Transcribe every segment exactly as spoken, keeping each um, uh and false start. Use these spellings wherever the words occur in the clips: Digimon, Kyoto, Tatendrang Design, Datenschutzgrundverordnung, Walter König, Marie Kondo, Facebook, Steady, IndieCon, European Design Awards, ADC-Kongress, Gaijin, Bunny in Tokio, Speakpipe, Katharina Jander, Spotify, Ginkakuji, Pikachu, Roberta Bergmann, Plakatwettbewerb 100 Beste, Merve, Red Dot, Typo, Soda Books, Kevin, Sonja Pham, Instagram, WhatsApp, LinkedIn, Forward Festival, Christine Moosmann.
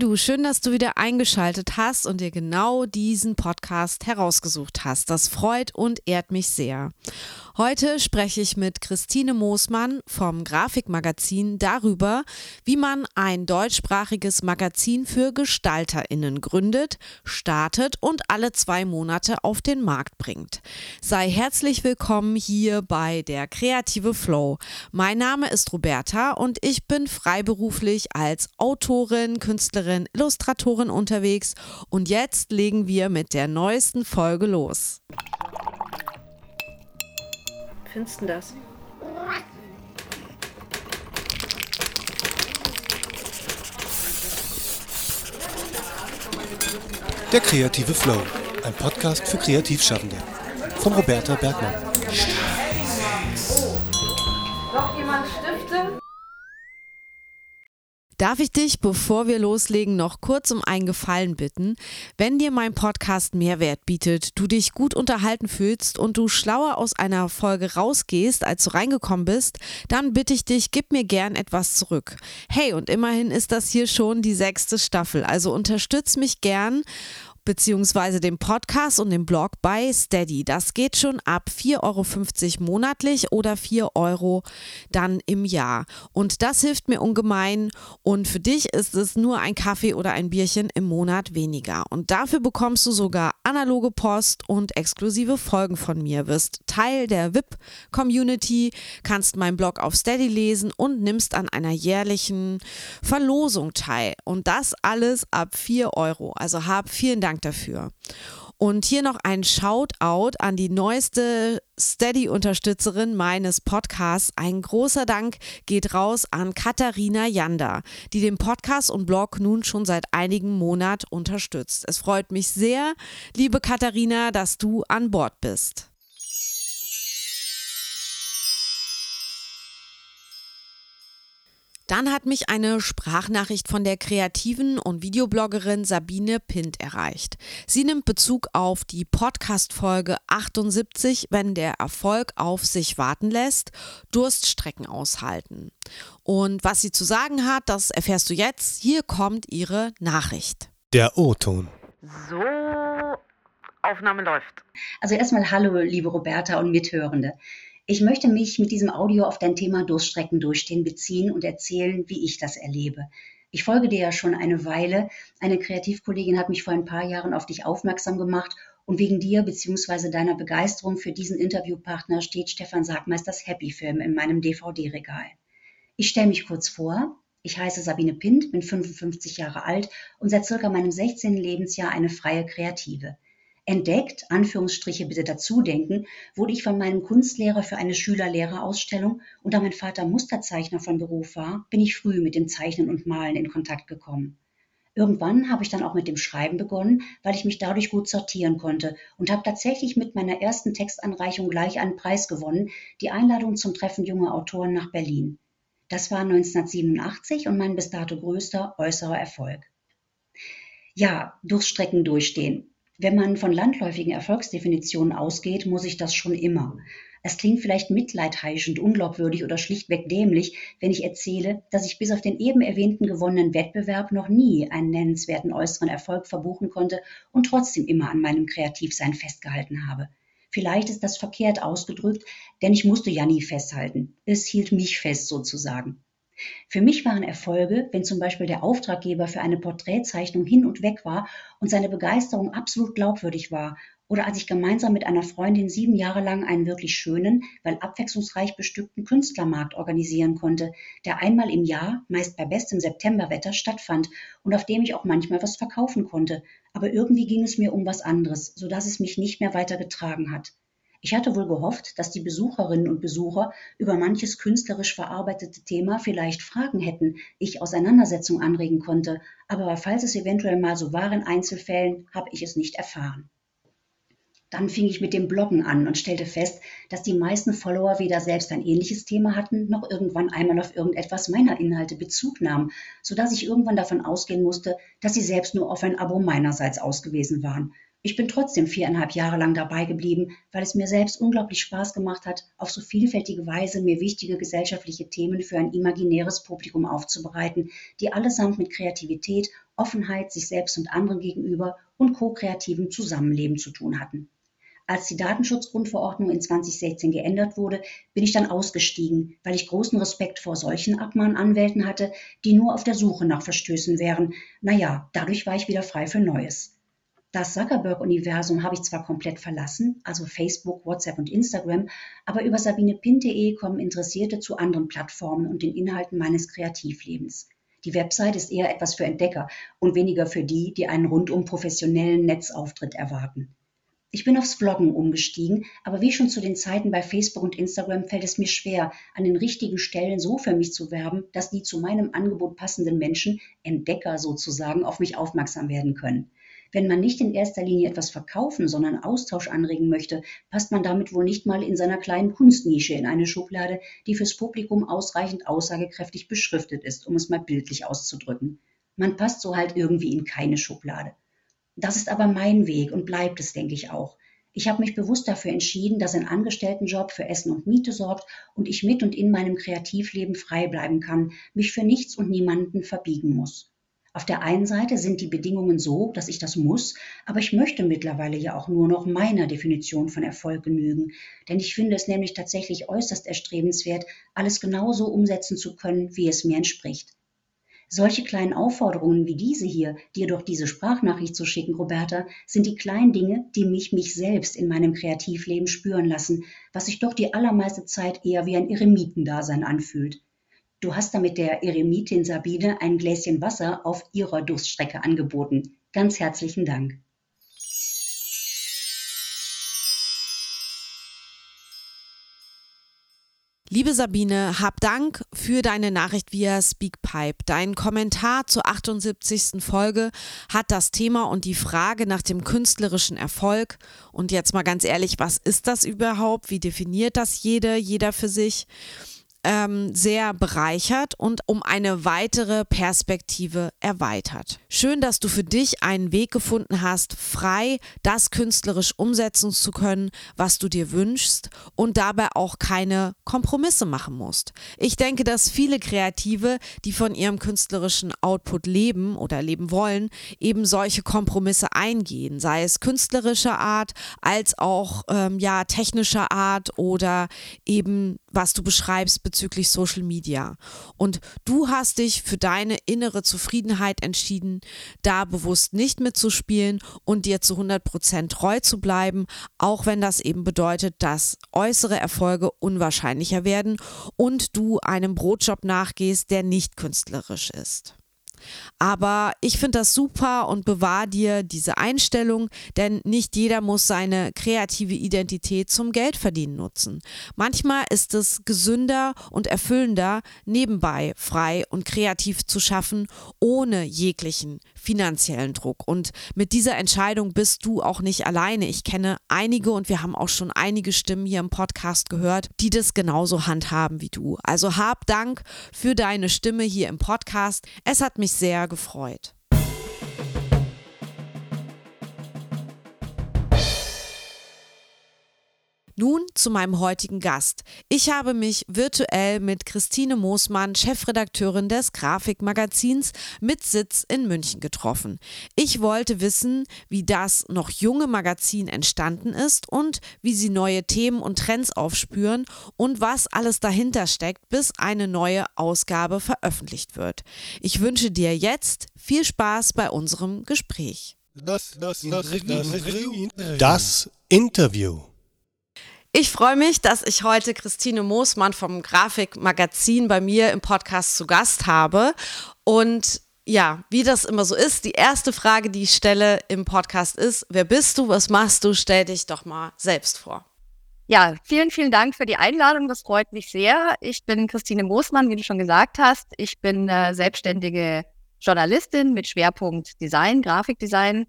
Hey du, schön, dass du wieder eingeschaltet hast und dir genau diesen Podcast herausgesucht hast. Das freut und ehrt mich sehr. Heute spreche ich mit Christine Moosmann vom Grafikmagazin darüber, wie man ein deutschsprachiges Magazin für GestalterInnen gründet, startet und alle zwei Monate auf den Markt bringt. Sei herzlich willkommen hier bei Der kreative Flow. Mein Name ist Roberta und ich bin freiberuflich als Autorin, Künstlerin, Illustratorin unterwegs und jetzt legen wir mit der neuesten Folge los. Findest du das? Der kreative Flow, ein Podcast für Kreativschaffende von Roberta Bergmann. Noch jemand Stifte? Darf ich dich, bevor wir loslegen, noch kurz um einen Gefallen bitten? Wenn dir mein Podcast Mehrwert bietet, du dich gut unterhalten fühlst und du schlauer aus einer Folge rausgehst, als du reingekommen bist, dann bitte ich dich, gib mir gern etwas zurück. Hey, und immerhin ist das hier schon die sechste Staffel, also unterstütz mich gern, beziehungsweise den Podcast und den Blog bei Steady. Das geht schon ab vier Euro fünfzig monatlich oder vier Euro dann im Jahr. Und das hilft mir ungemein und für dich ist es nur ein Kaffee oder ein Bierchen im Monat weniger. Und dafür bekommst du sogar analoge Post und exklusive Folgen von mir, wirst Teil der V I P-Community, kannst meinen Blog auf Steady lesen und nimmst an einer jährlichen Verlosung teil. Und das alles ab vier Euro. Also hab vielen Dank dafür. Und hier noch ein Shoutout an die neueste Steady-Unterstützerin meines Podcasts. Ein großer Dank geht raus an Katharina Jander, die den Podcast und Blog nun schon seit einigen Monaten unterstützt. Es freut mich sehr, liebe Katharina, dass du an Bord bist. Dann hat mich eine Sprachnachricht von der kreativen und Videobloggerin Sabine Pint erreicht. Sie nimmt Bezug auf die Podcast-Folge achtundsiebzig, wenn der Erfolg auf sich warten lässt, Durststrecken aushalten. Und was sie zu sagen hat, das erfährst du jetzt. Hier kommt ihre Nachricht. Der O-Ton. So, Aufnahme läuft. Also erstmal hallo, liebe Roberta und Mithörende. Ich möchte mich mit diesem Audio auf dein Thema Durststrecken durchstehen beziehen und erzählen, wie ich das erlebe. Ich folge dir ja schon eine Weile. Eine Kreativkollegin hat mich vor ein paar Jahren auf dich aufmerksam gemacht und wegen dir bzw. deiner Begeisterung für diesen Interviewpartner steht Stefan Sagmeisters Happy-Film in meinem D V D-Regal. Ich stelle mich kurz vor. Ich heiße Sabine Pint, bin fünfundfünfzig Jahre alt und seit circa meinem sechzehnten Lebensjahr eine freie Kreative. Entdeckt, Anführungsstriche bitte dazu denken, wurde ich von meinem Kunstlehrer für eine Schüler-Lehrer-Ausstellung und da mein Vater Musterzeichner von Beruf war, bin ich früh mit dem Zeichnen und Malen in Kontakt gekommen. Irgendwann habe ich dann auch mit dem Schreiben begonnen, weil ich mich dadurch gut sortieren konnte und habe tatsächlich mit meiner ersten Textanreichung gleich einen Preis gewonnen, die Einladung zum Treffen junger Autoren nach Berlin. Das war neunzehnhundertsiebenundachtzig und mein bis dato größter äußerer Erfolg. Ja, Durststrecken durchstehen. Wenn man von landläufigen Erfolgsdefinitionen ausgeht, muss ich das schon immer. Es klingt vielleicht mitleidheischend, unglaubwürdig oder schlichtweg dämlich, wenn ich erzähle, dass ich bis auf den eben erwähnten gewonnenen Wettbewerb noch nie einen nennenswerten äußeren Erfolg verbuchen konnte und trotzdem immer an meinem Kreativsein festgehalten habe. Vielleicht ist das verkehrt ausgedrückt, denn ich musste ja nie festhalten. Es hielt mich fest sozusagen. Für mich waren Erfolge, wenn zum Beispiel der Auftraggeber für eine Porträtzeichnung hin und weg war und seine Begeisterung absolut glaubwürdig war oder als ich gemeinsam mit einer Freundin sieben Jahre lang einen wirklich schönen, weil abwechslungsreich bestückten Künstlermarkt organisieren konnte, der einmal im Jahr, meist bei bestem Septemberwetter, stattfand und auf dem ich auch manchmal was verkaufen konnte. Aber irgendwie ging es mir um was anderes, sodass es mich nicht mehr weiter getragen hat. Ich hatte wohl gehofft, dass die Besucherinnen und Besucher über manches künstlerisch verarbeitete Thema vielleicht Fragen hätten, ich Auseinandersetzung anregen konnte, aber falls es eventuell mal so war in Einzelfällen, habe ich es nicht erfahren. Dann fing ich mit dem Bloggen an und stellte fest, dass die meisten Follower weder selbst ein ähnliches Thema hatten, noch irgendwann einmal auf irgendetwas meiner Inhalte Bezug nahmen, sodass ich irgendwann davon ausgehen musste, dass sie selbst nur auf ein Abo meinerseits ausgewiesen waren. Ich bin trotzdem viereinhalb Jahre lang dabei geblieben, weil es mir selbst unglaublich Spaß gemacht hat, auf so vielfältige Weise mir wichtige gesellschaftliche Themen für ein imaginäres Publikum aufzubereiten, die allesamt mit Kreativität, Offenheit, sich selbst und anderen gegenüber und ko-kreativem Zusammenleben zu tun hatten. Als die Datenschutzgrundverordnung in zwanzig sechzehn geändert wurde, bin ich dann ausgestiegen, weil ich großen Respekt vor solchen Abmahnanwälten hatte, die nur auf der Suche nach Verstößen wären. Naja, dadurch war ich wieder frei für Neues. Das Zuckerberg-Universum habe ich zwar komplett verlassen, also Facebook, WhatsApp und Instagram, aber über sabinepint punkt de kommen Interessierte zu anderen Plattformen und den Inhalten meines Kreativlebens. Die Website ist eher etwas für Entdecker und weniger für die, die einen rundum professionellen Netzauftritt erwarten. Ich bin aufs Vloggen umgestiegen, aber wie schon zu den Zeiten bei Facebook und Instagram fällt es mir schwer, an den richtigen Stellen so für mich zu werben, dass die zu meinem Angebot passenden Menschen, Entdecker sozusagen, auf mich aufmerksam werden können. Wenn man nicht in erster Linie etwas verkaufen, sondern Austausch anregen möchte, passt man damit wohl nicht mal in seiner kleinen Kunstnische in eine Schublade, die fürs Publikum ausreichend aussagekräftig beschriftet ist, um es mal bildlich auszudrücken. Man passt so halt irgendwie in keine Schublade. Das ist aber mein Weg und bleibt es, denke ich auch. Ich habe mich bewusst dafür entschieden, dass ein Angestelltenjob für Essen und Miete sorgt und ich mit und in meinem Kreativleben frei bleiben kann, mich für nichts und niemanden verbiegen muss. Auf der einen Seite sind die Bedingungen so, dass ich das muss, aber ich möchte mittlerweile ja auch nur noch meiner Definition von Erfolg genügen, denn ich finde es nämlich tatsächlich äußerst erstrebenswert, alles genauso umsetzen zu können, wie es mir entspricht. Solche kleinen Aufforderungen wie diese hier, dir doch diese Sprachnachricht zu schicken, Roberta, sind die kleinen Dinge, die mich mich selbst in meinem Kreativleben spüren lassen, was sich doch die allermeiste Zeit eher wie ein Eremitendasein anfühlt. Du hast da mit der Eremitin Sabine ein Gläschen Wasser auf ihrer Durststrecke angeboten. Ganz herzlichen Dank. Liebe Sabine, hab Dank für deine Nachricht via Speakpipe. Dein Kommentar zur achtundsiebzigsten Folge hat das Thema und die Frage nach dem künstlerischen Erfolg. Und jetzt mal ganz ehrlich, was ist das überhaupt? Wie definiert das jeder, jeder für sich? Ähm, sehr bereichert und um eine weitere Perspektive erweitert. Schön, dass du für dich einen Weg gefunden hast, frei das künstlerisch umsetzen zu können, was du dir wünschst und dabei auch keine Kompromisse machen musst. Ich denke, dass viele Kreative, die von ihrem künstlerischen Output leben oder leben wollen, eben solche Kompromisse eingehen, sei es künstlerischer Art als auch ähm, ja, technischer Art oder eben, was du beschreibst bezüglich Social Media. Und du hast dich für deine innere Zufriedenheit entschieden, da bewusst nicht mitzuspielen und dir zu hundert Prozent treu zu bleiben, auch wenn das eben bedeutet, dass äußere Erfolge unwahrscheinlicher werden und du einem Brotjob nachgehst, der nicht künstlerisch ist. Aber ich finde das super und bewahre dir diese Einstellung, denn nicht jeder muss seine kreative Identität zum Geldverdienen nutzen. Manchmal ist es gesünder und erfüllender, nebenbei frei und kreativ zu schaffen, ohne jeglichen finanziellen Druck. Und mit dieser Entscheidung bist du auch nicht alleine. Ich kenne einige und wir haben auch schon einige Stimmen hier im Podcast gehört, die das genauso handhaben wie du. Also hab Dank für deine Stimme hier im Podcast. Es hat mich sehr gefreut. Nun zu meinem heutigen Gast. Ich habe mich virtuell mit Christine Moosmann, Chefredakteurin des Grafikmagazins mit Sitz in München getroffen. Ich wollte wissen, wie das noch junge Magazin entstanden ist und wie sie neue Themen und Trends aufspüren und was alles dahinter steckt, bis eine neue Ausgabe veröffentlicht wird. Ich wünsche dir jetzt viel Spaß bei unserem Gespräch. Das, das, das, das, das Interview. Ich freue mich, dass ich heute Christine Moosmann vom Grafikmagazin bei mir im Podcast zu Gast habe. Und ja, wie das immer so ist, die erste Frage, die ich stelle im Podcast ist, wer bist du, was machst du, stell dich doch mal selbst vor. Ja, vielen, vielen Dank für die Einladung, das freut mich sehr. Ich bin Christine Moosmann, wie du schon gesagt hast. Ich bin äh, selbstständige Journalistin mit Schwerpunkt Design, Grafikdesign.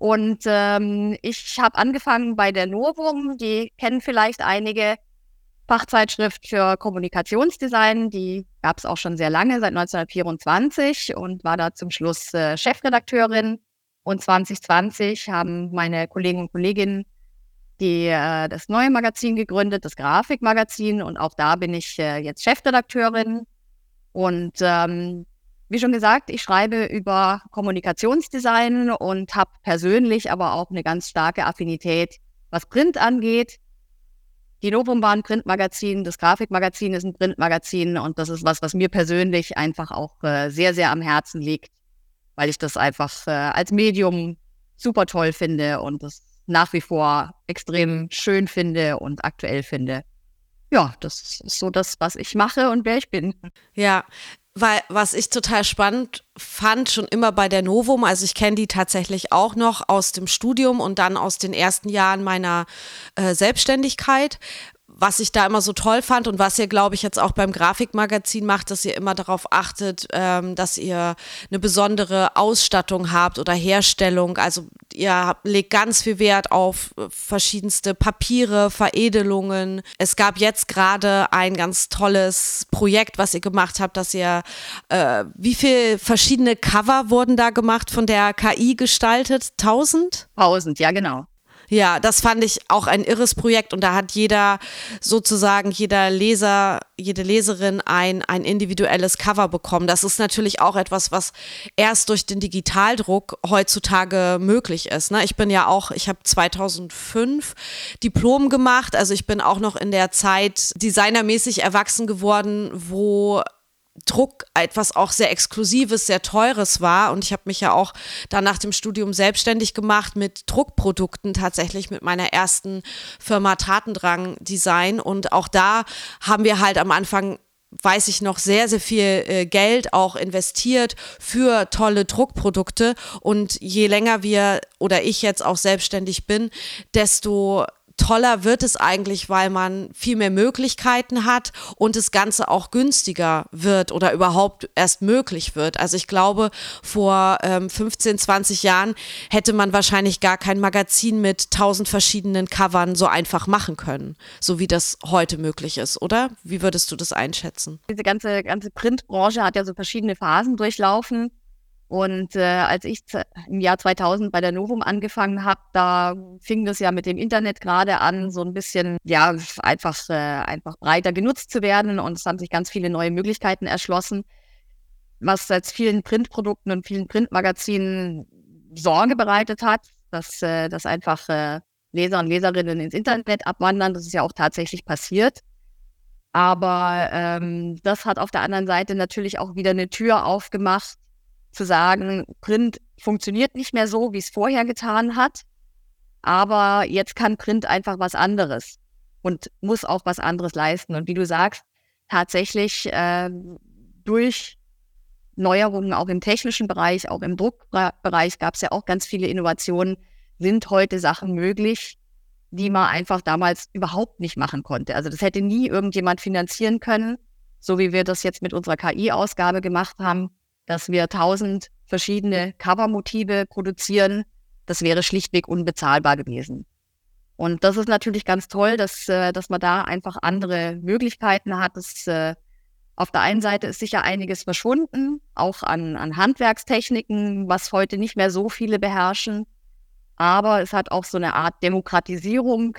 Und ähm, ich habe angefangen bei der Novum, die kennen vielleicht einige, Fachzeitschrift für Kommunikationsdesign, die gab es auch schon sehr lange, seit neunzehnhundertvierundzwanzig und war da zum Schluss äh, Chefredakteurin Und zwanzig zwanzig haben meine Kollegen und Kolleginnen die, äh, das neue Magazin gegründet, das Grafikmagazin. Und auch da bin ich äh, jetzt Chefredakteurin. Und ähm, wie schon gesagt, ich schreibe über Kommunikationsdesign und habe persönlich aber auch eine ganz starke Affinität, was Print angeht. Die Novum war ein Printmagazin, das Grafikmagazin ist ein Printmagazin und das ist was, was mir persönlich einfach auch äh, sehr, sehr am Herzen liegt, weil ich das einfach äh, als Medium super toll finde und das nach wie vor extrem schön finde und aktuell finde. Ja, das ist so das, was ich mache und wer ich bin. Ja, weil was ich total spannend fand, schon immer bei der Novum, also ich kenne die tatsächlich auch noch aus dem Studium und dann aus den ersten Jahren meiner äh, Selbstständigkeit, was ich da immer so toll fand und was ihr, glaube ich, jetzt auch beim Grafikmagazin macht, dass ihr immer darauf achtet, ähm, dass ihr eine besondere Ausstattung habt oder Herstellung. Also ihr habt, legt ganz viel Wert auf verschiedenste Papiere, Veredelungen. Es gab jetzt gerade ein ganz tolles Projekt, was ihr gemacht habt, dass ihr, äh, wie viele verschiedene Cover wurden da gemacht, von der K I gestaltet? Tausend? Tausend, ja genau. Ja, das fand ich auch ein irres Projekt und da hat jeder sozusagen, jeder Leser, jede Leserin ein, ein individuelles Cover bekommen. Das ist natürlich auch etwas, was erst durch den Digitaldruck heutzutage möglich ist. Ne? Ich bin ja auch, ich habe zweitausendfünf Diplom gemacht, also ich bin auch noch in der Zeit designermäßig erwachsen geworden, wo Druck etwas auch sehr Exklusives, sehr Teures war und ich habe mich ja auch dann nach dem Studium selbstständig gemacht mit Druckprodukten, tatsächlich mit meiner ersten Firma Tatendrang Design und auch da haben wir halt am Anfang, weiß ich noch, sehr, sehr viel Geld auch investiert für tolle Druckprodukte und je länger wir oder ich jetzt auch selbstständig bin, desto toller wird es eigentlich, weil man viel mehr Möglichkeiten hat und das Ganze auch günstiger wird oder überhaupt erst möglich wird. Also ich glaube, vor ähm, fünfzehn, zwanzig Jahren hätte man wahrscheinlich gar kein Magazin mit tausend verschiedenen Covern so einfach machen können, so wie das heute möglich ist, oder? Wie würdest du das einschätzen? Diese ganze, ganze Printbranche hat ja so verschiedene Phasen durchlaufen. Und äh, als ich z- im Jahr zweitausend bei der Novum angefangen habe, da fing das ja mit dem Internet gerade an, so ein bisschen ja einfach, äh, einfach breiter genutzt zu werden und es haben sich ganz viele neue Möglichkeiten erschlossen, was jetzt vielen Printprodukten und vielen Printmagazinen Sorge bereitet hat, dass, äh, dass einfach äh, Leser und Leserinnen ins Internet abwandern. Das ist ja auch tatsächlich passiert. Aber ähm, das hat auf der anderen Seite natürlich auch wieder eine Tür aufgemacht, zu sagen, Print funktioniert nicht mehr so, wie es vorher getan hat, aber jetzt kann Print einfach was anderes und muss auch was anderes leisten. Und wie du sagst, tatsächlich äh, durch Neuerungen auch im technischen Bereich, auch im Druckbereich gab es ja auch ganz viele Innovationen, sind heute Sachen möglich, die man einfach damals überhaupt nicht machen konnte. Also das hätte nie irgendjemand finanzieren können, so wie wir das jetzt mit unserer K I-Ausgabe gemacht haben, dass wir tausend verschiedene Covermotive produzieren, das wäre schlichtweg unbezahlbar gewesen. Und das ist natürlich ganz toll, dass, dass man da einfach andere Möglichkeiten hat. Das, auf der einen Seite ist sicher einiges verschwunden, auch an, an Handwerkstechniken, was heute nicht mehr so viele beherrschen. Aber es hat auch so eine Art Demokratisierung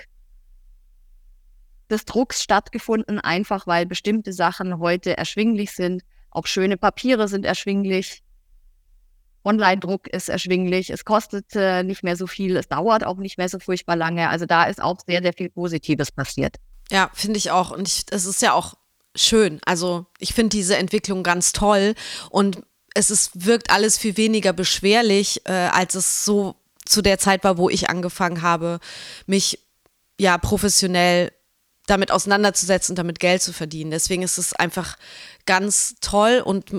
des Drucks stattgefunden, einfach weil bestimmte Sachen heute erschwinglich sind. Auch schöne Papiere sind erschwinglich, Online-Druck ist erschwinglich, es kostet äh, nicht mehr so viel, es dauert auch nicht mehr so furchtbar lange. Also da ist auch sehr, sehr viel Positives passiert. Ja, finde ich auch. Und ich, es ist ja auch schön. Also ich finde diese Entwicklung ganz toll und es ist, wirkt alles viel weniger beschwerlich, äh, als es so zu der Zeit war, wo ich angefangen habe, mich ja professionell damit auseinanderzusetzen, damit Geld zu verdienen. Deswegen ist es einfach ganz toll und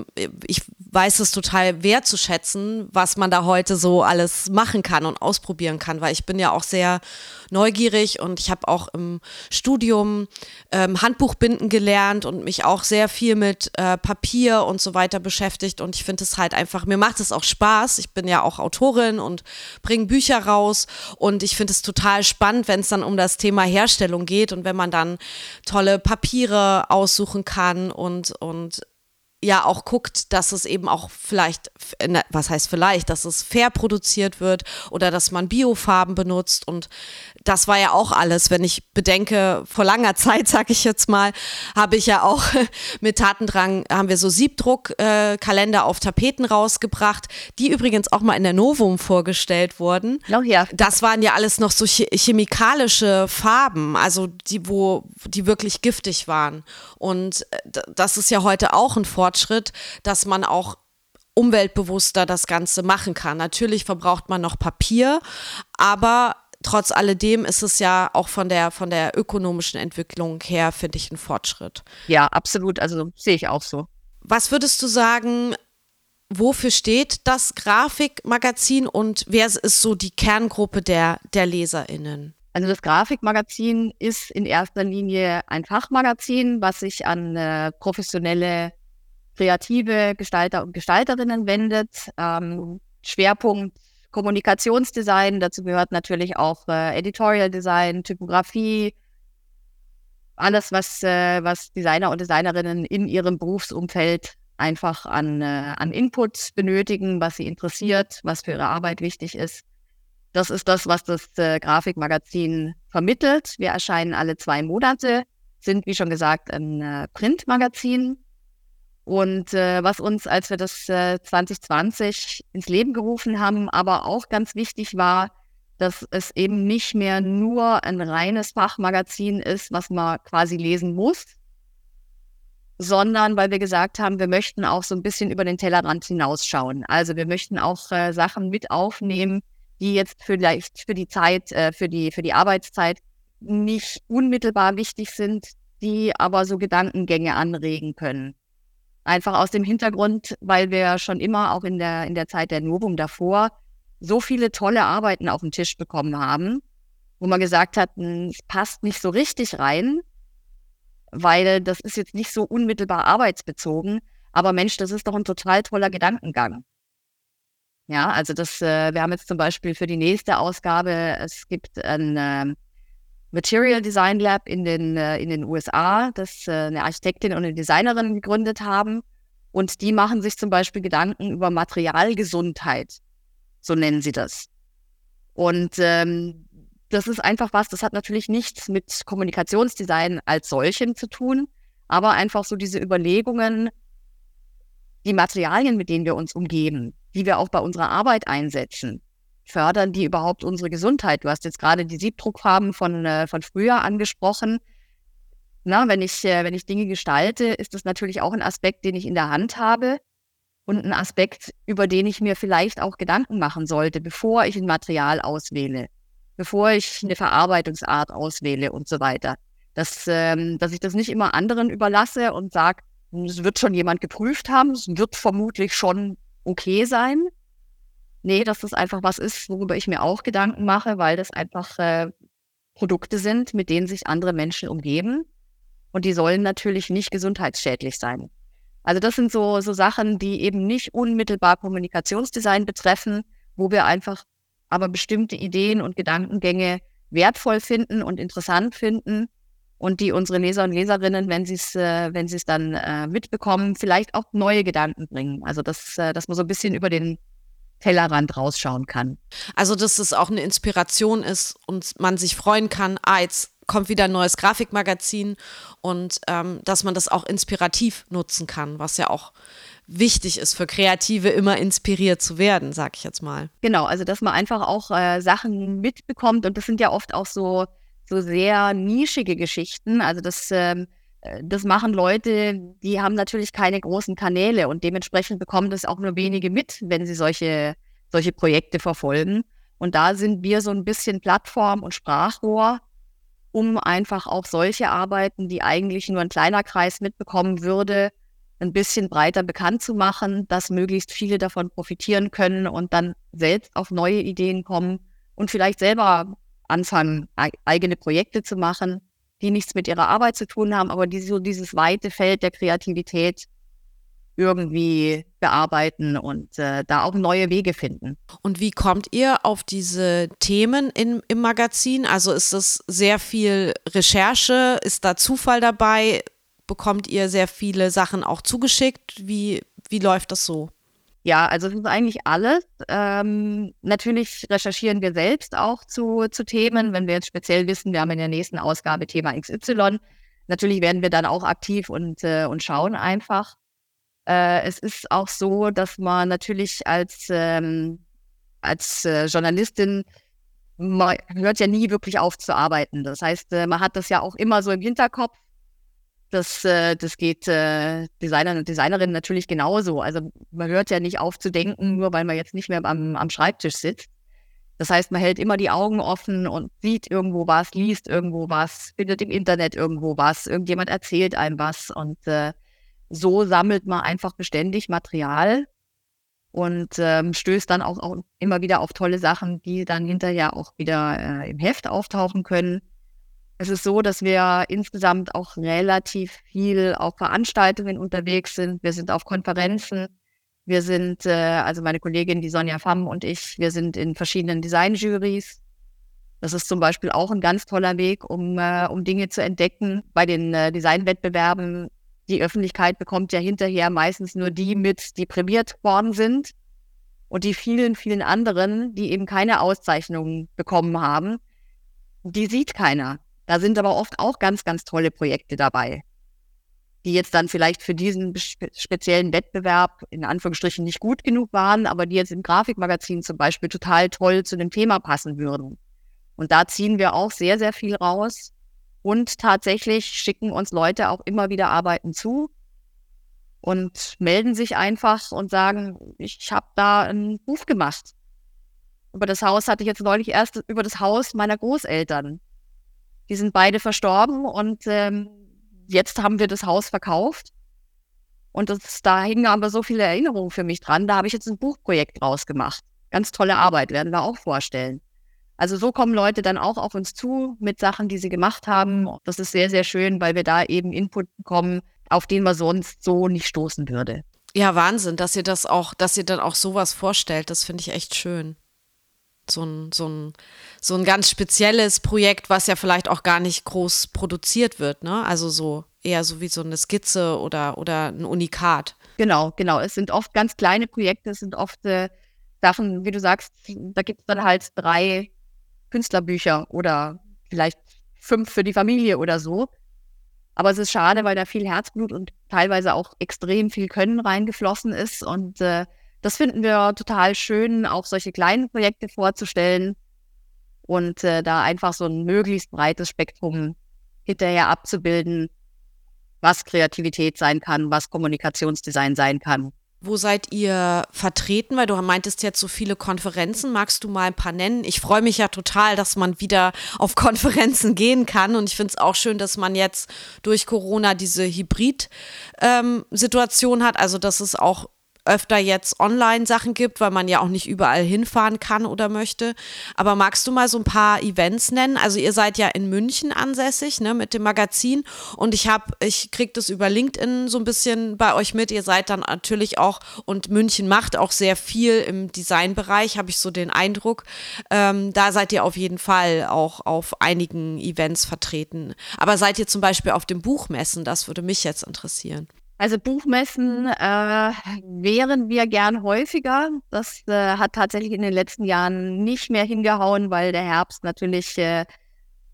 ich weiß es total wertzuschätzen, was man da heute so alles machen kann und ausprobieren kann, weil ich bin ja auch sehr neugierig und ich habe auch im Studium ähm, Handbuchbinden gelernt und mich auch sehr viel mit äh, Papier und so weiter beschäftigt und ich finde es halt einfach, mir macht es auch Spaß, ich bin ja auch Autorin und bringe Bücher raus und ich finde es total spannend, wenn es dann um das Thema Herstellung geht und wenn man dann tolle Papiere aussuchen kann und, und ja auch guckt, dass es eben auch vielleicht, was heißt vielleicht, dass es fair produziert wird oder dass man Biofarben benutzt, und das war ja auch alles, wenn ich bedenke, vor langer Zeit, sag ich jetzt mal, habe ich ja auch mit Tatendrang, haben wir so Siebdruckkalender äh, auf Tapeten rausgebracht, die übrigens auch mal in der Novum vorgestellt wurden. Oh ja. Das waren ja alles noch so chemikalische Farben, also die, wo, die wirklich giftig waren, und das ist ja heute auch ein Vorteil, Schritt, dass man auch umweltbewusster das Ganze machen kann. Natürlich verbraucht man noch Papier, aber trotz alledem ist es ja auch von der, von der ökonomischen Entwicklung her, finde ich, ein Fortschritt. Ja, absolut. Also sehe ich auch so. Was würdest du sagen, wofür steht das Grafikmagazin und wer ist so die Kerngruppe der, der LeserInnen? Also das Grafikmagazin ist in erster Linie ein Fachmagazin, was sich an äh, professionelle kreative Gestalter und Gestalterinnen wendet. Ähm, Schwerpunkt Kommunikationsdesign, dazu gehört natürlich auch äh, Editorial Design, Typografie, alles, was, äh, was Designer und Designerinnen in ihrem Berufsumfeld einfach an, äh, an Input benötigen, was sie interessiert, was für ihre Arbeit wichtig ist. Das ist das, was das äh, Grafikmagazin vermittelt. Wir erscheinen alle zwei Monate, sind, wie schon gesagt, ein äh, Printmagazin. Und äh, was uns, als wir das äh, zwanzig zwanzig ins Leben gerufen haben, aber auch ganz wichtig war, dass es eben nicht mehr nur ein reines Fachmagazin ist, was man quasi lesen muss, sondern weil wir gesagt haben, wir möchten auch so ein bisschen über den Tellerrand hinausschauen. Also wir möchten auch äh, Sachen mit aufnehmen, die jetzt vielleicht für die Zeit, äh, für die, für die Arbeitszeit nicht unmittelbar wichtig sind, die aber so Gedankengänge anregen können. Einfach aus dem Hintergrund, weil wir schon immer auch in der, in der Zeit der Novum davor so viele tolle Arbeiten auf den Tisch bekommen haben, wo man gesagt hat, es passt nicht so richtig rein, weil das ist jetzt nicht so unmittelbar arbeitsbezogen, aber Mensch, das ist doch ein total toller Gedankengang. Ja, also das, wir haben jetzt zum Beispiel für die nächste Ausgabe, es gibt ein Material Design Lab in den, in den U S A, das eine Architektin und eine Designerin gegründet haben. Und die machen sich zum Beispiel Gedanken über Materialgesundheit. So nennen sie das. Und ähm, das ist einfach was, das hat natürlich nichts mit Kommunikationsdesign als solchem zu tun, aber einfach so diese Überlegungen, die Materialien, mit denen wir uns umgeben, die wir auch bei unserer Arbeit einsetzen. Fördern die überhaupt unsere Gesundheit? Du hast jetzt gerade die Siebdruckfarben von, äh, von früher angesprochen. Na, wenn ich, äh, wenn ich Dinge gestalte, ist das natürlich auch ein Aspekt, den ich in der Hand habe und ein Aspekt, über den ich mir vielleicht auch Gedanken machen sollte, bevor ich ein Material auswähle, bevor ich eine Verarbeitungsart auswähle und so weiter. Dass, ähm, dass ich das nicht immer anderen überlasse und sage, es wird schon jemand geprüft haben, es wird vermutlich schon okay sein. Nee, dass das einfach was ist, worüber ich mir auch Gedanken mache, weil das einfach äh, Produkte sind, mit denen sich andere Menschen umgeben. Und die sollen natürlich nicht gesundheitsschädlich sein. Also das sind so, so Sachen, die eben nicht unmittelbar Kommunikationsdesign betreffen, wo wir einfach aber bestimmte Ideen und Gedankengänge wertvoll finden und interessant finden und die unsere Leser und Leserinnen, wenn sie es äh, wenn sie es dann äh, mitbekommen, vielleicht auch neue Gedanken bringen. Also dass, äh, dass man so ein bisschen über den Tellerrand rausschauen kann. Also, dass es auch eine Inspiration ist und man sich freuen kann, ah, jetzt kommt wieder ein neues Grafikmagazin, und ähm, dass man das auch inspirativ nutzen kann, was ja auch wichtig ist für Kreative, immer inspiriert zu werden, sag ich jetzt mal. Genau, also dass man einfach auch äh, Sachen mitbekommt, und das sind ja oft auch so, so sehr nischige Geschichten, also das, ähm, das machen Leute, die haben natürlich keine großen Kanäle und dementsprechend bekommen das auch nur wenige mit, wenn sie solche, solche Projekte verfolgen. Und da sind wir so ein bisschen Plattform und Sprachrohr, um einfach auch solche Arbeiten, die eigentlich nur ein kleiner Kreis mitbekommen würde, ein bisschen breiter bekannt zu machen, dass möglichst viele davon profitieren können und dann selbst auf neue Ideen kommen und vielleicht selber anfangen, eigene Projekte zu machen, die nichts mit ihrer Arbeit zu tun haben, aber die so dieses weite Feld der Kreativität irgendwie bearbeiten und äh, da auch neue Wege finden. Und wie kommt ihr auf diese Themen in, im Magazin? Also ist das sehr viel Recherche? Ist da Zufall dabei? bekommt ihr sehr viele Sachen auch zugeschickt? Wie, wie läuft das so? Ja, also es ist eigentlich alles. Ähm, natürlich recherchieren wir selbst auch zu, zu Themen. Wenn wir jetzt speziell wissen, wir haben in der nächsten Ausgabe Thema X Y. Natürlich werden wir dann auch aktiv und, äh, und schauen einfach. Äh, es ist auch so, dass man natürlich als, ähm, als äh, Journalistin, man hört ja nie wirklich auf zu arbeiten. Das heißt, äh, man hat das ja auch immer so im Hinterkopf. Das, das geht äh, Designern und Designerinnen natürlich genauso. Also man hört ja nicht auf zu denken, nur weil man jetzt nicht mehr am, am Schreibtisch sitzt. Das heißt, man hält immer die Augen offen und sieht irgendwo was, liest irgendwo was, findet im Internet irgendwo was, irgendjemand erzählt einem was. Und äh, so sammelt man einfach beständig Material und ähm, stößt dann auch, auch immer wieder auf tolle Sachen, die dann hinterher auch wieder äh, im Heft auftauchen können. Es ist so, dass wir insgesamt auch relativ viel auf Veranstaltungen unterwegs sind. Wir sind auf Konferenzen. Wir sind, äh, also meine Kollegin, die Sonja Pham und ich, wir sind in verschiedenen Designjurys. Das ist zum Beispiel auch ein ganz toller Weg, um, äh, um Dinge zu entdecken. Bei den äh, Designwettbewerben, die Öffentlichkeit bekommt ja hinterher meistens nur die mit, die prämiert worden sind. Und die vielen, vielen anderen, die eben keine Auszeichnungen bekommen haben, die sieht keiner. Da sind aber oft auch ganz, ganz tolle Projekte dabei, die jetzt dann vielleicht für diesen spe- speziellen Wettbewerb in Anführungsstrichen nicht gut genug waren, aber die jetzt im Grafikmagazin zum Beispiel total toll zu dem Thema passen würden. Und da ziehen wir auch sehr, sehr viel raus und tatsächlich schicken uns Leute auch immer wieder Arbeiten zu und melden sich einfach und sagen, ich habe da ein Buch gemacht. Über das Haus hatte ich jetzt neulich erst über das Haus meiner Großeltern. Die sind beide verstorben und ähm, jetzt haben wir das Haus verkauft. Und das, da hingen aber so viele Erinnerungen für mich dran. Da habe ich jetzt ein Buchprojekt draus gemacht. Ganz tolle Arbeit, werden wir auch vorstellen. Also so kommen Leute dann auch auf uns zu mit Sachen, die sie gemacht haben. Das ist sehr, sehr schön, weil wir da eben Input bekommen, auf den man sonst so nicht stoßen würde. Ja, Wahnsinn, dass ihr das auch, dass ihr dann auch sowas vorstellt. Das finde ich echt schön. So ein, so ein, so ein ganz spezielles Projekt, was ja vielleicht auch gar nicht groß produziert wird, ne? Also so eher so wie so eine Skizze oder, oder ein Unikat. Genau, genau. Es sind oft ganz kleine Projekte, es sind oft äh, Sachen, wie du sagst, da gibt es dann halt drei Künstlerbücher oder vielleicht fünf für die Familie oder so. Aber es ist schade, weil da viel Herzblut und teilweise auch extrem viel Können reingeflossen ist und äh, das finden wir total schön, auch solche kleinen Projekte vorzustellen und äh, da einfach so ein möglichst breites Spektrum hinterher abzubilden, was Kreativität sein kann, was Kommunikationsdesign sein kann. Wo seid ihr vertreten? Weil du meintest jetzt so viele Konferenzen. Magst du mal ein paar nennen? Ich freue mich ja total, dass man wieder auf Konferenzen gehen kann. Und ich finde es auch schön, dass man jetzt durch Corona diese Hybrid-Situation ähm, hat. Also dass es auch öfter jetzt Online-Sachen gibt, weil man ja auch nicht überall hinfahren kann oder möchte. Aber magst du mal so ein paar Events nennen? Also ihr seid ja in München ansässig, ne, mit dem Magazin. Und ich habe, ich kriege das über LinkedIn so ein bisschen bei euch mit. Ihr seid dann natürlich auch, und München macht auch sehr viel im Designbereich, habe ich so den Eindruck. Ähm, da seid ihr auf jeden Fall auch auf einigen Events vertreten. Aber seid ihr zum Beispiel auf den Buchmessen? Das würde mich jetzt interessieren. Also Buchmessen äh, wären wir gern häufiger. Das äh, hat tatsächlich in den letzten Jahren nicht mehr hingehauen, weil der Herbst natürlich äh,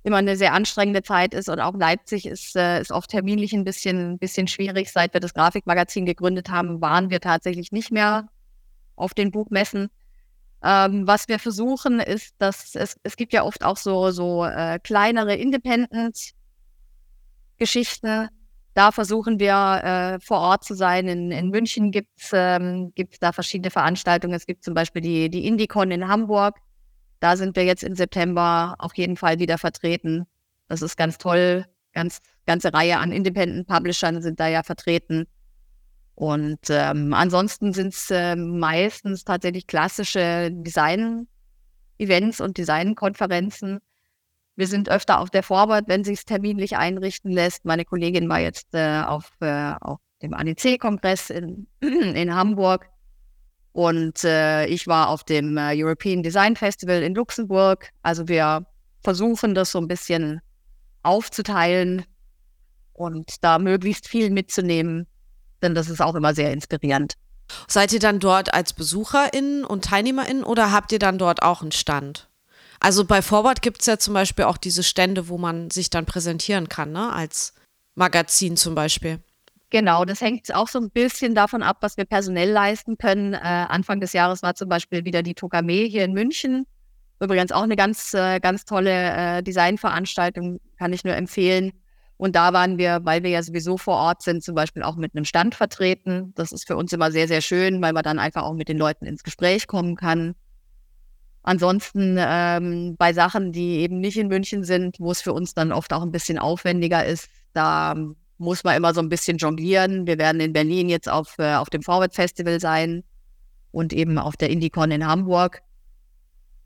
immer eine sehr anstrengende Zeit ist. Und auch Leipzig ist, äh, ist oft terminlich ein bisschen, bisschen schwierig. Seit wir das Grafikmagazin gegründet haben, waren wir tatsächlich nicht mehr auf den Buchmessen. Ähm, was wir versuchen ist, dass es, es gibt ja oft auch so, so äh, kleinere Independent-Geschichten. Da versuchen wir, äh, vor Ort zu sein. In, in München gibt es ähm, gibt's da verschiedene Veranstaltungen. Es gibt zum Beispiel die, die IndieCon in Hamburg. Da sind wir jetzt im September auf jeden Fall wieder vertreten. Das ist ganz toll. Ganz ganze Reihe an Independent Publishern sind da ja vertreten. Und ähm, ansonsten sind es äh, meistens tatsächlich klassische Design-Events und Design-Konferenzen. Wir sind öfter auf der Forward, wenn sich's terminlich einrichten lässt. Meine Kollegin war jetzt äh, auf, äh, auf dem A D C-Kongress in, in Hamburg und äh, ich war auf dem äh, European Design Festival in Luxemburg. Also wir versuchen das so ein bisschen aufzuteilen und da möglichst viel mitzunehmen, denn das ist auch immer sehr inspirierend. Seid ihr dann dort als BesucherInnen und TeilnehmerInnen oder habt ihr dann dort auch einen Stand? Also bei Forward gibt es ja zum Beispiel auch diese Stände, wo man sich dann präsentieren kann, ne? Als Magazin zum Beispiel. Genau, das hängt auch so ein bisschen davon ab, was wir personell leisten können. Äh, Anfang des Jahres war zum Beispiel wieder die Tokamé hier in München. Übrigens auch eine ganz, äh, ganz tolle äh, Designveranstaltung, kann ich nur empfehlen. Und da waren wir, weil wir ja sowieso vor Ort sind, zum Beispiel auch mit einem Stand vertreten. Das ist für uns immer sehr, sehr schön, weil man dann einfach auch mit den Leuten ins Gespräch kommen kann. Ansonsten ähm, bei Sachen, die eben nicht in München sind, wo es für uns dann oft auch ein bisschen aufwendiger ist, da muss man immer so ein bisschen jonglieren. Wir werden in Berlin jetzt auf, äh, auf dem Forward Festival sein und eben auf der IndieCon in Hamburg.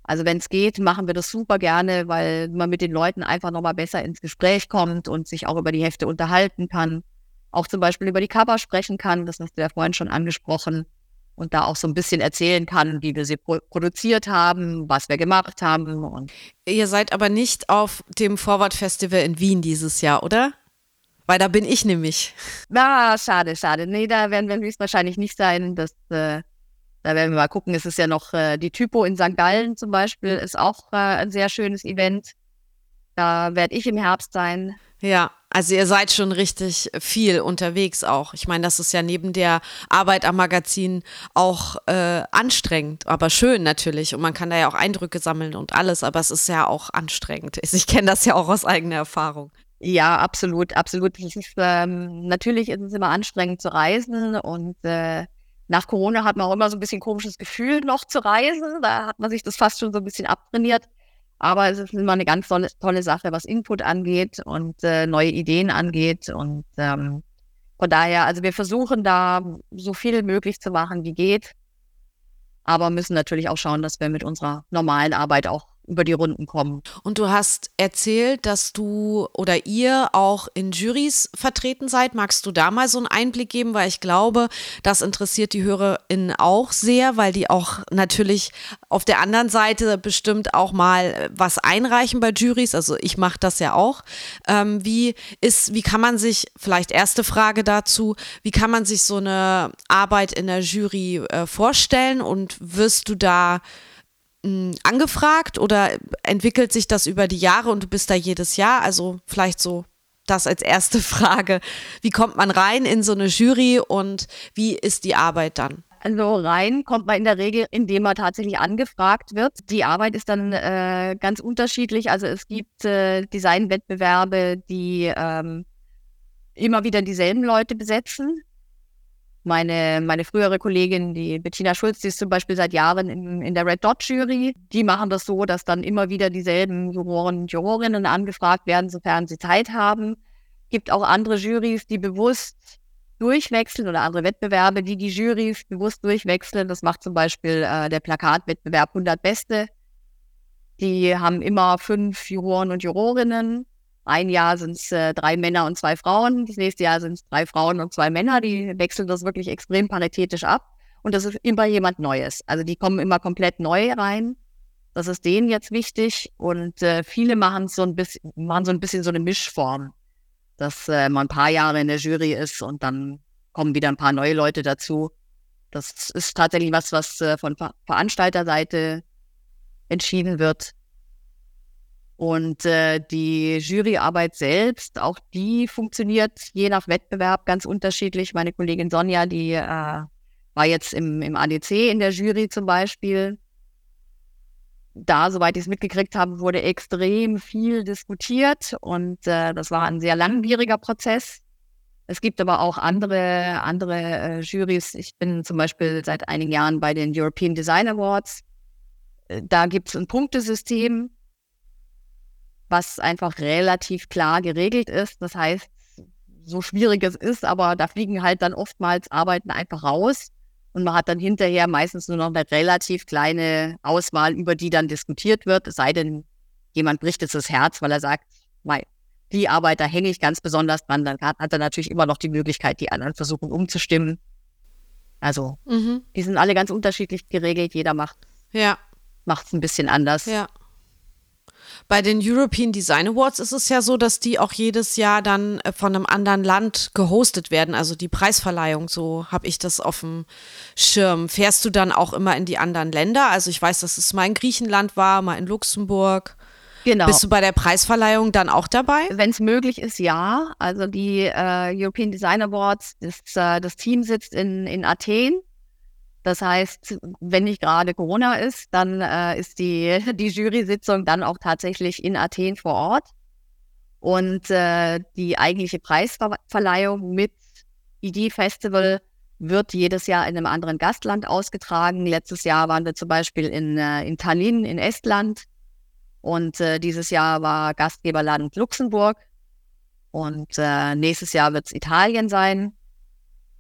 Also wenn es geht, machen wir das super gerne, weil man mit den Leuten einfach nochmal besser ins Gespräch kommt und sich auch über die Hefte unterhalten kann. Auch zum Beispiel über die Cover sprechen kann, das hast du ja vorhin schon angesprochen. Und da auch so ein bisschen erzählen kann, wie wir sie pro- produziert haben, was wir gemacht haben. Und ihr seid aber nicht auf dem Forward Festival in Wien dieses Jahr, oder? Weil da bin ich nämlich. Na, ah, schade, schade. Nee, da werden wir höchstwahrscheinlich nicht sein, dass... Äh, Da werden wir mal gucken, es ist ja noch äh, die Typo in Sankt Gallen zum Beispiel, ist auch äh, ein sehr schönes Event. Da werde ich im Herbst sein. Ja, also ihr seid schon richtig viel unterwegs auch. Ich meine, das ist ja neben der Arbeit am Magazin auch äh, anstrengend, aber schön natürlich. Und man kann da ja auch Eindrücke sammeln und alles, aber es ist ja auch anstrengend. Ich kenne das ja auch aus eigener Erfahrung. Ja, absolut, absolut. Es ist, ähm, natürlich ist es immer anstrengend zu reisen und äh, nach Corona hat man auch immer so ein bisschen komisches Gefühl, noch zu reisen. Da hat man sich das fast schon so ein bisschen abtrainiert. Aber es ist immer eine ganz tolle, tolle Sache, was Input angeht und äh, neue Ideen angeht. Und ähm, von daher, also wir versuchen da so viel möglich zu machen, wie geht. Aber müssen natürlich auch schauen, dass wir mit unserer normalen Arbeit auch über die Runden kommen. Und du hast erzählt, dass du oder ihr auch in Jurys vertreten seid. Magst du da mal so einen Einblick geben? Weil ich glaube, das interessiert die HörerInnen auch sehr, weil die auch natürlich auf der anderen Seite bestimmt auch mal was einreichen bei Jurys. Also ich mache das ja auch. Ähm, wie ist, wie kann man sich, vielleicht erste Frage dazu, wie kann man sich so eine Arbeit in der Jury äh, vorstellen und wirst du da angefragt oder entwickelt sich das über die Jahre und du bist da jedes Jahr? Also vielleicht so das als erste Frage. Wie kommt man rein in so eine Jury und wie ist die Arbeit dann? Also rein kommt man in der Regel, indem man tatsächlich angefragt wird. Die Arbeit ist dann äh, ganz unterschiedlich. Also es gibt äh, Designwettbewerbe, die ähm, immer wieder dieselben Leute besetzen. Meine, meine frühere Kollegin, die Bettina Schulz, die ist zum Beispiel seit Jahren in, in der Red Dot Jury. Die machen das so, dass dann immer wieder dieselben Juroren und Jurorinnen angefragt werden, sofern sie Zeit haben. Es gibt auch andere Jurys, die bewusst durchwechseln oder andere Wettbewerbe, die die Jurys bewusst durchwechseln. Das macht zum Beispiel äh, der Plakatwettbewerb hundert Beste. Die haben immer fünf Juroren und Jurorinnen. Ein Jahr sind es äh, drei Männer und zwei Frauen, das nächste Jahr sind es drei Frauen und zwei Männer, die wechseln das wirklich extrem paritätisch ab und das ist immer jemand Neues. Also die kommen immer komplett neu rein, das ist denen jetzt wichtig und äh, viele machen so ein bisschen, machen so ein bisschen so eine Mischform, dass äh, man ein paar Jahre in der Jury ist und dann kommen wieder ein paar neue Leute dazu. Das ist tatsächlich was, was äh, von Ver- Veranstalterseite entschieden wird. Und äh, die Juryarbeit selbst, auch die funktioniert je nach Wettbewerb ganz unterschiedlich. Meine Kollegin Sonja, die äh, war jetzt im, im A D C in der Jury zum Beispiel. Da, soweit ich es mitgekriegt habe, wurde extrem viel diskutiert und äh, das war ein sehr langwieriger Prozess. Es gibt aber auch andere, andere äh, Jurys. Ich bin zum Beispiel seit einigen Jahren bei den European Design Awards. Da gibt es ein Punktesystem, was einfach relativ klar geregelt ist. Das heißt, so schwierig es ist, aber da fliegen halt dann oftmals Arbeiten einfach raus und man hat dann hinterher meistens nur noch eine relativ kleine Auswahl, über die dann diskutiert wird, es sei denn, jemand bricht jetzt das Herz, weil er sagt, die Arbeit, da hänge ich ganz besonders dran, dann hat er natürlich immer noch die Möglichkeit, die anderen versuchen umzustimmen. Also, mhm. Die sind alle ganz unterschiedlich geregelt, jeder macht es ja. Ein bisschen anders. Ja. Bei den European Design Awards ist es ja so, dass die auch jedes Jahr dann von einem anderen Land gehostet werden, also die Preisverleihung, so habe ich das auf dem Schirm. Fährst du dann auch immer in die anderen Länder? Also ich weiß, dass es mal in Griechenland war, mal in Luxemburg. Genau. Bist du bei der Preisverleihung dann auch dabei? Wenn es möglich ist, ja. Also die äh, European Design Awards, das, äh, das Team sitzt in, in Athen. Das heißt, wenn nicht gerade Corona ist, dann äh, ist die, die Jury-Sitzung dann auch tatsächlich in Athen vor Ort. Und äh, die eigentliche Preisverleihung mit I D-Festival wird jedes Jahr in einem anderen Gastland ausgetragen. Letztes Jahr waren wir zum Beispiel in, äh, in Tallinn in Estland. Und äh, dieses Jahr war Gastgeberland Luxemburg. Und äh, nächstes Jahr wird es Italien sein.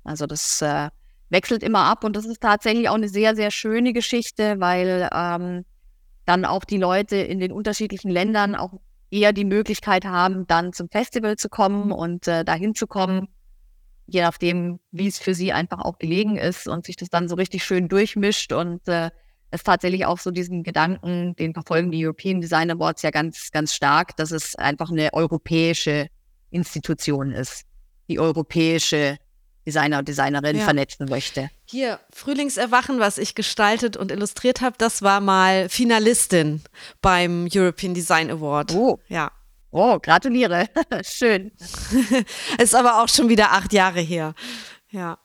Also das äh, wechselt immer ab. Und das ist tatsächlich auch eine sehr, sehr schöne Geschichte, weil ähm, dann auch die Leute in den unterschiedlichen Ländern auch eher die Möglichkeit haben, dann zum Festival zu kommen und äh, dahin zu kommen, je nachdem, wie es für sie einfach auch gelegen ist und sich das dann so richtig schön durchmischt. Und äh, es tatsächlich auch so diesen Gedanken, den verfolgen die European Design Awards ja ganz, ganz stark, dass es einfach eine europäische Institution ist, die europäische Designer und Designerin ja. vernetzen möchte. Hier, Frühlingserwachen, was ich gestaltet und illustriert habe, das war mal Finalistin beim European Design Award. Oh, ja. Oh, gratuliere. Schön. Ist aber auch schon wieder acht Jahre her. Ja,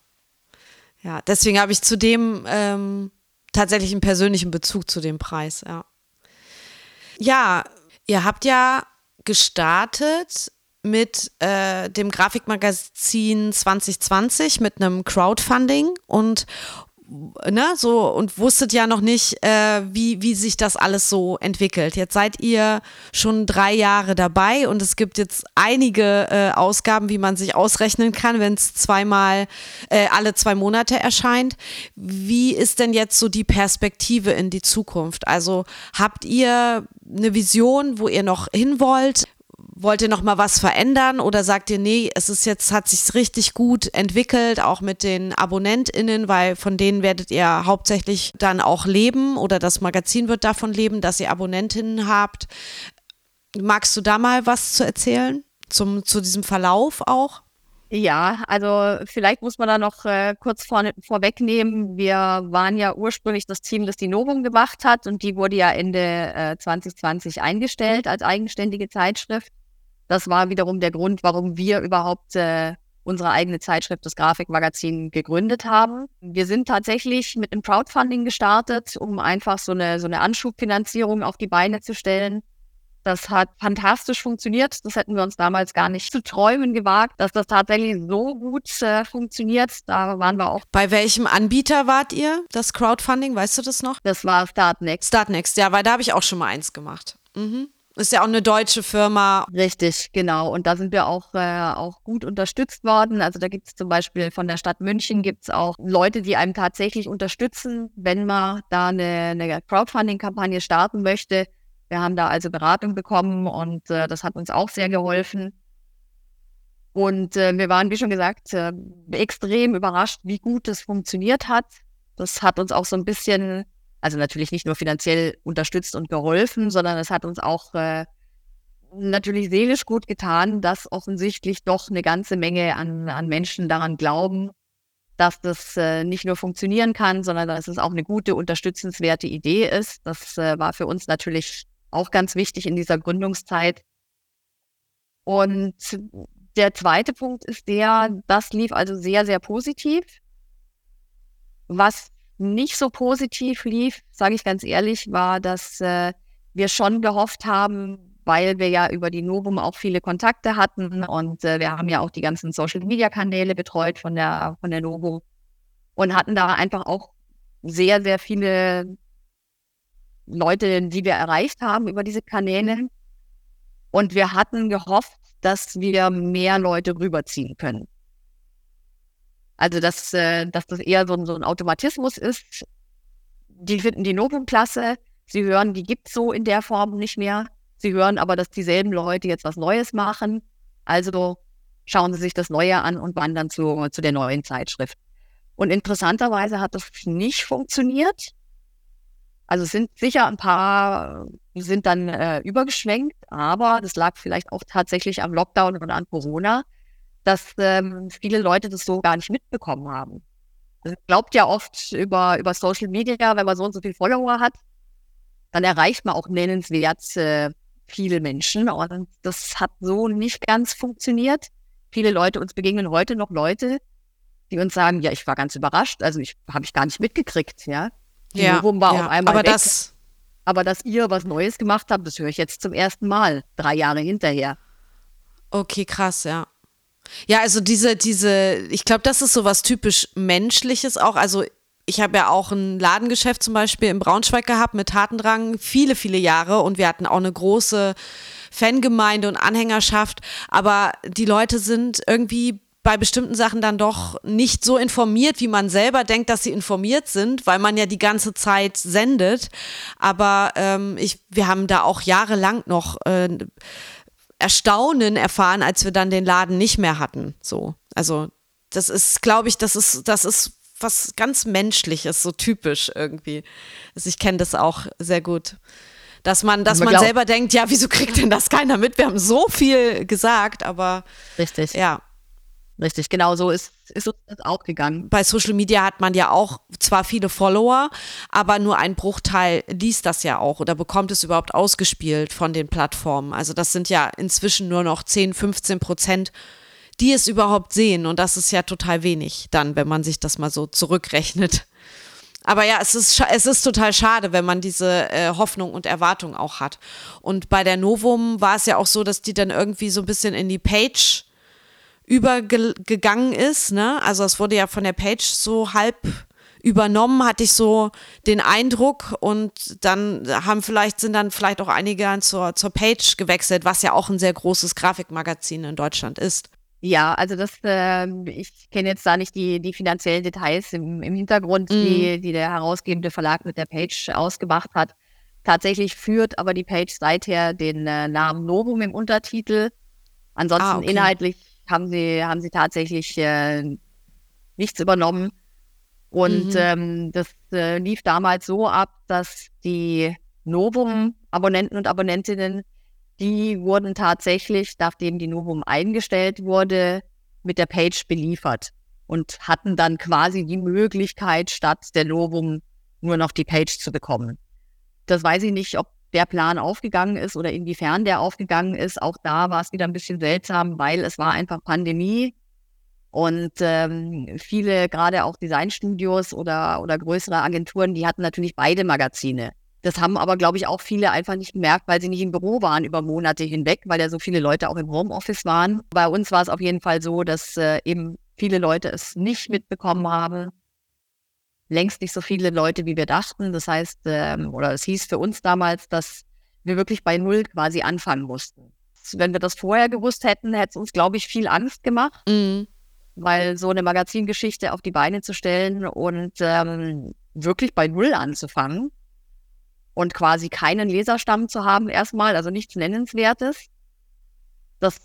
ja. Deswegen habe ich zudem ähm, tatsächlich einen persönlichen Bezug zu dem Preis, ja. Ja, ihr habt ja gestartet mit äh, dem Grafikmagazin zwanzig zwanzig, mit einem Crowdfunding und, ne, so, und wusstet ja noch nicht, äh, wie, wie sich das alles so entwickelt. Jetzt seid ihr schon drei Jahre dabei und es gibt jetzt einige äh, Ausgaben, wie man sich ausrechnen kann, wenn es zweimal, äh, alle zwei Monate erscheint. Wie ist denn jetzt so die Perspektive in die Zukunft? Also habt ihr eine Vision, wo ihr noch hin wollt? Wollt ihr noch mal was verändern oder sagt ihr, nee, es ist jetzt, hat sich richtig gut entwickelt, auch mit den AbonnentInnen, weil von denen werdet ihr hauptsächlich dann auch leben oder das Magazin wird davon leben, dass ihr AbonnentInnen habt. Magst du da mal was zu erzählen? Zum, zu diesem Verlauf auch? Ja, also vielleicht muss man da noch äh, kurz vorne, vorwegnehmen. Wir waren ja ursprünglich das Team, das die Novum gemacht hat und die wurde ja Ende äh, zwanzig zwanzig eingestellt als eigenständige Zeitschrift. Das war wiederum der Grund, warum wir überhaupt äh, unsere eigene Zeitschrift, das Grafikmagazin, gegründet haben. Wir sind tatsächlich mit einem Crowdfunding gestartet, um einfach so eine, so eine Anschubfinanzierung auf die Beine zu stellen. Das hat fantastisch funktioniert. Das hätten wir uns damals gar nicht zu träumen gewagt, dass das tatsächlich so gut äh, funktioniert. Da waren wir auch. Bei welchem Anbieter wart ihr, das Crowdfunding? Weißt du das noch? Das war Startnext. Startnext, ja, weil da habe ich auch schon mal eins gemacht. Mhm. Ist ja auch eine deutsche Firma. Richtig, genau. Und da sind wir auch, äh, auch gut unterstützt worden. Also da gibt es zum Beispiel von der Stadt München gibt's auch Leute, die einem tatsächlich unterstützen, wenn man da eine, eine Crowdfunding-Kampagne starten möchte. Wir haben da also Beratung bekommen und äh, das hat uns auch sehr geholfen. Und äh, wir waren, wie schon gesagt, äh, extrem überrascht, wie gut das funktioniert hat. Das hat uns auch so ein bisschen... Also natürlich nicht nur finanziell unterstützt und geholfen, sondern es hat uns auch äh, natürlich seelisch gut getan, dass offensichtlich doch eine ganze Menge an, an Menschen daran glauben, dass das äh, nicht nur funktionieren kann, sondern dass es auch eine gute, unterstützenswerte Idee ist. Das äh, war für uns natürlich auch ganz wichtig in dieser Gründungszeit. Und der zweite Punkt ist der, das lief also sehr, sehr positiv. Was nicht so positiv lief, sage ich ganz ehrlich, war, dass äh, wir schon gehofft haben, weil wir ja über die Novum auch viele Kontakte hatten und äh, wir haben ja auch die ganzen Social-Media-Kanäle betreut von der, von der Novum und hatten da einfach auch sehr, sehr viele Leute, die wir erreicht haben über diese Kanäle. Und wir hatten gehofft, dass wir mehr Leute rüberziehen können. Also, dass, dass das eher so ein, so ein Automatismus ist. Die finden die Novum-Klasse, sie hören, die gibt es so in der Form nicht mehr. Sie hören aber, dass dieselben Leute jetzt was Neues machen. Also schauen sie sich das Neue an und wandern zu, zu der neuen Zeitschrift. Und interessanterweise hat das nicht funktioniert. Also es sind sicher ein paar, sind dann äh, übergeschwenkt, aber das lag vielleicht auch tatsächlich am Lockdown und an Corona, dass ähm, viele Leute das so gar nicht mitbekommen haben. Das glaubt ja oft über, über Social Media, wenn man so und so viele Follower hat, dann erreicht man auch nennenswert äh, viele Menschen. Und das hat so nicht ganz funktioniert. Viele Leute, uns begegnen heute noch Leute, die uns sagen, ja, ich war ganz überrascht, also ich habe ich gar nicht mitgekriegt, ja. Ja, Novum war ja, auf einmal aber weg. Das, aber dass ihr was Neues gemacht habt, das höre ich jetzt zum ersten Mal, drei Jahre hinterher. Okay, krass, ja. Ja, also diese, diese, ich glaube, das ist so was typisch Menschliches auch. Also ich habe ja auch ein Ladengeschäft zum Beispiel in Braunschweig gehabt mit Tatendrang, viele, viele Jahre, und wir hatten auch eine große Fangemeinde und Anhängerschaft, aber die Leute sind irgendwie bei bestimmten Sachen dann doch nicht so informiert, wie man selber denkt, dass sie informiert sind, weil man ja die ganze Zeit sendet. Aber ähm, ich, wir haben da auch jahrelang noch äh, Erstaunen erfahren, als wir dann den Laden nicht mehr hatten. So, also das ist, glaube ich, das ist, das ist was ganz Menschliches, so typisch irgendwie. Also ich kenne das auch sehr gut. Dass man, dass man glaub- selber denkt, ja, wieso kriegt denn das keiner mit? Wir haben so viel gesagt, aber richtig, ja. Richtig, genau so ist ist uns das auch gegangen. Bei Social Media hat man ja auch zwar viele Follower, aber nur ein Bruchteil liest das ja auch oder bekommt es überhaupt ausgespielt von den Plattformen. Also das sind ja inzwischen nur noch zehn, fünfzehn Prozent, die es überhaupt sehen. Und das ist ja total wenig dann, wenn man sich das mal so zurückrechnet. Aber ja, es ist, es ist total schade, wenn man diese äh, Hoffnung und Erwartung auch hat. Und bei der Novum war es ja auch so, dass die dann irgendwie so ein bisschen in die Page übergegangen ist, ne? Also es wurde ja von der Page so halb übernommen, hatte ich so den Eindruck, und dann haben vielleicht, sind dann vielleicht auch einige zur, zur Page gewechselt, was ja auch ein sehr großes Grafikmagazin in Deutschland ist. Ja, also das, äh, ich kenne jetzt da nicht die, die finanziellen Details im, im Hintergrund, mhm. die, die der herausgebende Verlag mit der Page ausgemacht hat. Tatsächlich führt aber die Page seither den äh, Namen Novum im Untertitel. Ansonsten ah, okay. inhaltlich haben sie, haben sie tatsächlich äh, nichts übernommen. Und mhm. ähm, das äh, lief damals so ab, dass die Novum-Abonnenten und Abonnentinnen, die wurden tatsächlich, nachdem die Novum eingestellt wurde, mit der Page beliefert und hatten dann quasi die Möglichkeit, statt der Novum nur noch die Page zu bekommen. Das weiß ich nicht, ob der Plan aufgegangen ist oder inwiefern der aufgegangen ist. Auch da war es wieder ein bisschen seltsam, weil es war einfach Pandemie und ähm, viele, gerade auch Designstudios oder, oder größere Agenturen, die hatten natürlich beide Magazine. Das haben aber, glaube ich, auch viele einfach nicht gemerkt, weil sie nicht im Büro waren über Monate hinweg, weil ja so viele Leute auch im Homeoffice waren. Bei uns war es auf jeden Fall so, dass äh, eben viele Leute es nicht mitbekommen haben. Längst nicht so viele Leute, wie wir dachten. Das heißt, ähm, oder es hieß für uns damals, dass wir wirklich bei Null quasi anfangen mussten. Wenn wir das vorher gewusst hätten, hätte es uns, glaube ich, viel Angst gemacht, mhm. weil so eine Magazingeschichte auf die Beine zu stellen und ähm, wirklich bei Null anzufangen und quasi keinen Leserstamm zu haben erstmal, also nichts Nennenswertes, das,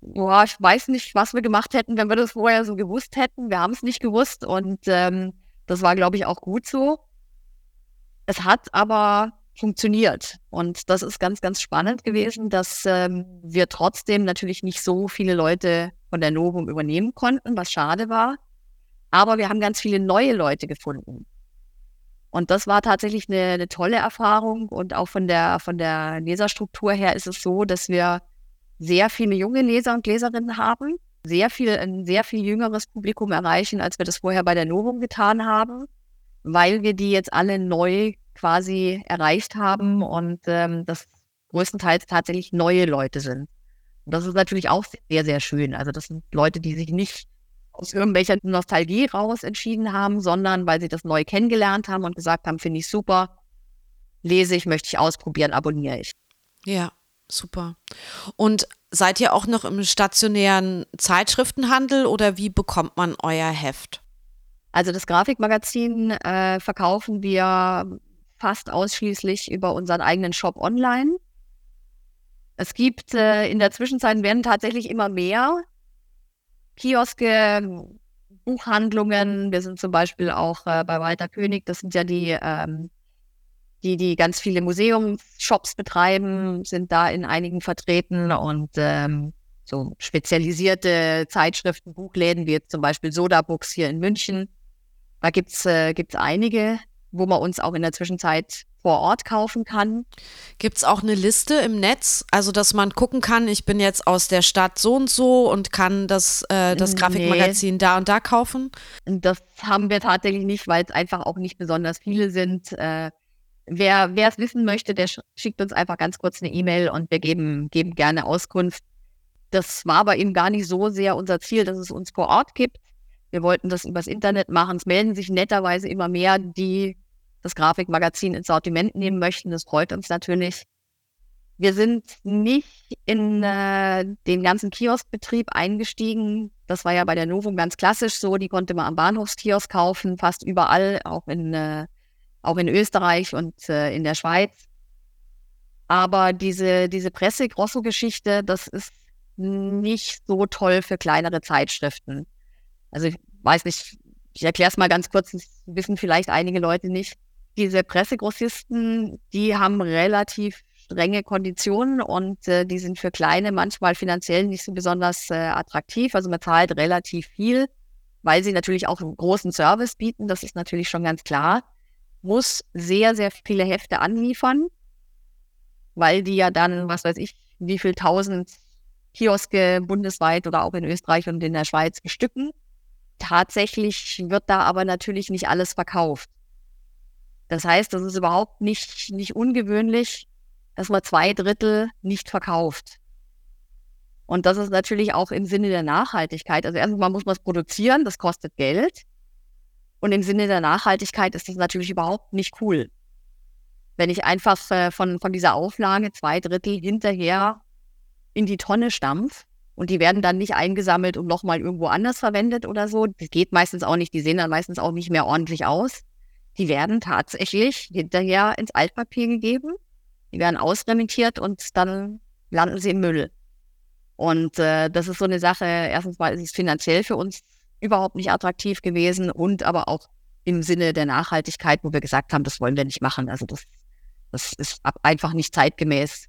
boah, ich weiß nicht, was wir gemacht hätten, wenn wir das vorher so gewusst hätten. Wir haben es nicht gewusst und ähm, das war, glaube ich, auch gut so. Es hat aber funktioniert. Und das ist ganz, ganz spannend gewesen, dass ähm, wir trotzdem natürlich nicht so viele Leute von der Novum übernehmen konnten, was schade war. Aber wir haben ganz viele neue Leute gefunden. Und das war tatsächlich eine, eine tolle Erfahrung. Und auch von der, von der Leserstruktur her ist es so, dass wir sehr viele junge Leser und Leserinnen haben. Sehr viel, ein sehr viel jüngeres Publikum erreichen, als wir das vorher bei der Novum getan haben, weil wir die jetzt alle neu quasi erreicht haben und ähm, das größtenteils tatsächlich neue Leute sind. Und das ist natürlich auch sehr, sehr schön. Also das sind Leute, die sich nicht aus irgendwelcher Nostalgie raus entschieden haben, sondern weil sie das neu kennengelernt haben und gesagt haben, finde ich super, lese ich, möchte ich ausprobieren, abonniere ich. Ja, super. Und seid ihr auch noch im stationären Zeitschriftenhandel oder wie bekommt man euer Heft? Also das Grafikmagazin äh, verkaufen wir fast ausschließlich über unseren eigenen Shop online. Es gibt äh, in der Zwischenzeit werden tatsächlich immer mehr Kioske, Buchhandlungen. Wir sind zum Beispiel auch äh, bei Walter König, das sind ja die ähm, die, die ganz viele Museumshops betreiben, sind da in einigen vertreten und ähm, so spezialisierte Zeitschriften, Buchläden, wie jetzt zum Beispiel Soda Books hier in München. Da gibt's äh, gibt's einige, wo man uns auch in der Zwischenzeit vor Ort kaufen kann. Gibt es auch eine Liste im Netz, also dass man gucken kann, ich bin jetzt aus der Stadt so und so und kann das, äh, das Grafikmagazin nee. da und da kaufen? Das haben wir tatsächlich nicht, weil es einfach auch nicht besonders viele sind. Äh, wer wer es wissen möchte, der schickt uns einfach ganz kurz eine E-Mail und wir geben, geben gerne Auskunft. Das war aber eben gar nicht so sehr unser Ziel, dass es uns vor Ort gibt. Wir wollten das übers Internet machen. Es melden sich netterweise immer mehr, die das Grafikmagazin ins Sortiment nehmen möchten. Das freut uns natürlich. Wir sind nicht in äh, den ganzen Kioskbetrieb eingestiegen. Das war ja bei der Novum ganz klassisch so. Die konnte man am Bahnhofskiosk kaufen, fast überall, auch in, äh, auch in Österreich und äh, in der Schweiz. Aber diese, diese Presse-Grosso-Geschichte, das ist nicht so toll für kleinere Zeitschriften. Also ich weiß nicht, ich erkläre es mal ganz kurz, das wissen vielleicht einige Leute nicht. Diese Pressegrossisten, die haben relativ strenge Konditionen und äh, die sind für Kleine manchmal finanziell nicht so besonders äh, attraktiv. Also man zahlt relativ viel, weil sie natürlich auch einen großen Service bieten. Das ist natürlich schon ganz klar. Muss sehr, sehr viele Hefte anliefern, weil die ja dann, was weiß ich, wie viel tausend Kioske bundesweit oder auch in Österreich und in der Schweiz bestücken. Tatsächlich wird da aber natürlich nicht alles verkauft. Das heißt, das ist überhaupt nicht, nicht ungewöhnlich, dass man zwei Drittel nicht verkauft. Und das ist natürlich auch im Sinne der Nachhaltigkeit. Also erstmal muss man es produzieren, das kostet Geld. Und im Sinne der Nachhaltigkeit ist das natürlich überhaupt nicht cool. Wenn ich einfach äh, von, von dieser Auflage zwei Drittel hinterher in die Tonne stampfe, und die werden dann nicht eingesammelt und nochmal irgendwo anders verwendet oder so. Das geht meistens auch nicht. Die sehen dann meistens auch nicht mehr ordentlich aus. Die werden tatsächlich hinterher ins Altpapier gegeben. Die werden ausrementiert und dann landen sie im Müll. Und äh, das ist so eine Sache. Erstens mal ist es finanziell für uns überhaupt nicht attraktiv gewesen und aber auch im Sinne der Nachhaltigkeit, wo wir gesagt haben, das wollen wir nicht machen. Also das, das ist einfach nicht zeitgemäß.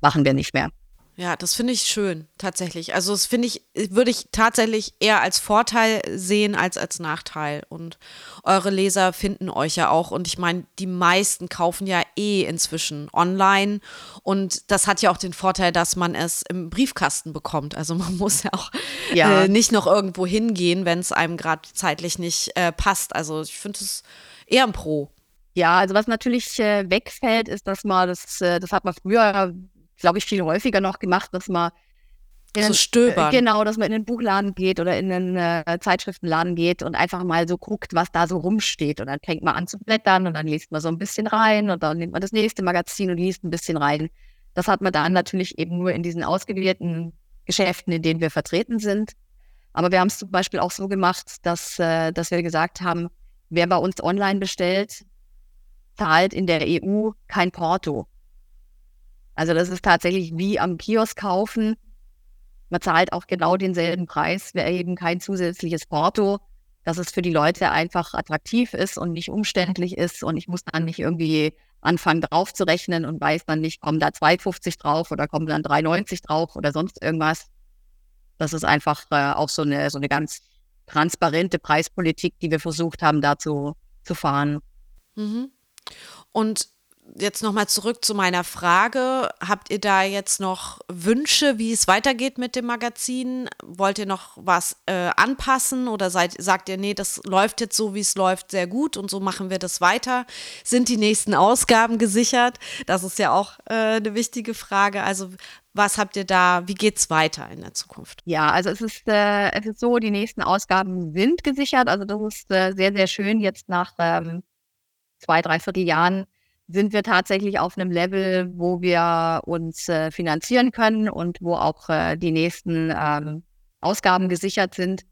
Machen wir nicht mehr. Ja, das finde ich schön, tatsächlich. Also das finde ich, würde ich tatsächlich eher als Vorteil sehen als als Nachteil. Und eure Leser finden euch ja auch. Und ich meine, die meisten kaufen ja eh inzwischen online. Und das hat ja auch den Vorteil, dass man es im Briefkasten bekommt. Also man muss ja auch ja. Äh, nicht noch irgendwo hingehen, wenn es einem gerade zeitlich nicht äh, passt. Also ich finde es eher ein Pro. Ja, also was natürlich äh, wegfällt, ist, dass man, das, äh, das hat man früher glaube ich, viel häufiger noch gemacht, dass man in so stöbern. Genau, dass man in den Buchladen geht oder in den äh, Zeitschriftenladen geht und einfach mal so guckt, was da so rumsteht. Und dann fängt man an zu blättern und dann liest man so ein bisschen rein und dann nimmt man das nächste Magazin und liest ein bisschen rein. Das hat man dann natürlich eben nur in diesen ausgewählten Geschäften, in denen wir vertreten sind. Aber wir haben es zum Beispiel auch so gemacht, dass, äh, dass wir gesagt haben, wer bei uns online bestellt, zahlt in der E U kein Porto. Also das ist tatsächlich wie am Kiosk kaufen. Man zahlt auch genau denselben Preis. Wir erheben kein zusätzliches Porto, dass es für die Leute einfach attraktiv ist und nicht umständlich ist. Und ich muss dann nicht irgendwie anfangen drauf zu rechnen und weiß dann nicht, kommen da zwei Euro fünfzig drauf oder kommen dann drei Euro neunzig drauf oder sonst irgendwas. Das ist einfach äh, auch so eine, so eine ganz transparente Preispolitik, die wir versucht haben, dazu zu fahren. Mhm. Und jetzt nochmal zurück zu meiner Frage. Habt ihr da jetzt noch Wünsche, wie es weitergeht mit dem Magazin? Wollt ihr noch was äh, anpassen oder seid, sagt ihr, nee, das läuft jetzt so, wie es läuft, sehr gut und so machen wir das weiter? Sind die nächsten Ausgaben gesichert? Das ist ja auch äh, eine wichtige Frage. Also was habt ihr da, wie geht's weiter in der Zukunft? Ja, also es ist, äh, es ist so, die nächsten Ausgaben sind gesichert. Also das ist äh, sehr, sehr schön jetzt nach ähm, zwei, dreiviertel Jahren. Sind wir tatsächlich auf einem Level, wo wir uns äh, finanzieren können und wo auch äh, die nächsten ähm, Ausgaben gesichert sind.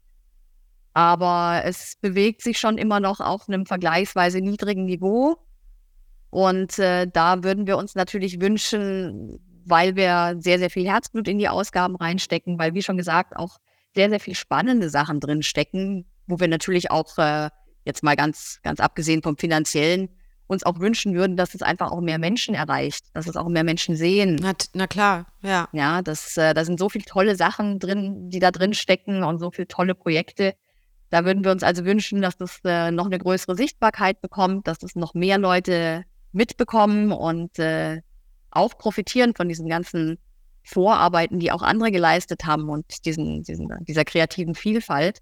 Aber es bewegt sich schon immer noch auf einem vergleichsweise niedrigen Niveau. Und äh, da würden wir uns natürlich wünschen, weil wir sehr, sehr viel Herzblut in die Ausgaben reinstecken, weil, wie schon gesagt, auch sehr, sehr viel spannende Sachen drin stecken, wo wir natürlich auch äh, jetzt mal ganz, ganz abgesehen vom Finanziellen uns auch wünschen würden, dass es einfach auch mehr Menschen erreicht, dass es auch mehr Menschen sehen. Na, na klar, ja. Ja, das, äh, da sind so viele tolle Sachen drin, die da drin stecken und so viele tolle Projekte. Da würden wir uns also wünschen, dass das äh, noch eine größere Sichtbarkeit bekommt, dass das noch mehr Leute mitbekommen und äh, auch profitieren von diesen ganzen Vorarbeiten, die auch andere geleistet haben und diesen, diesen, dieser kreativen Vielfalt.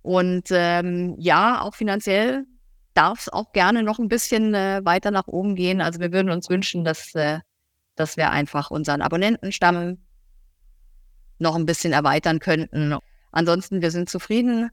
Und ähm, ja, auch finanziell darf es auch gerne noch ein bisschen äh, weiter nach oben gehen. Also wir würden uns wünschen, dass, äh, dass wir einfach unseren Abonnentenstamm noch ein bisschen erweitern könnten. Ansonsten, wir sind zufrieden.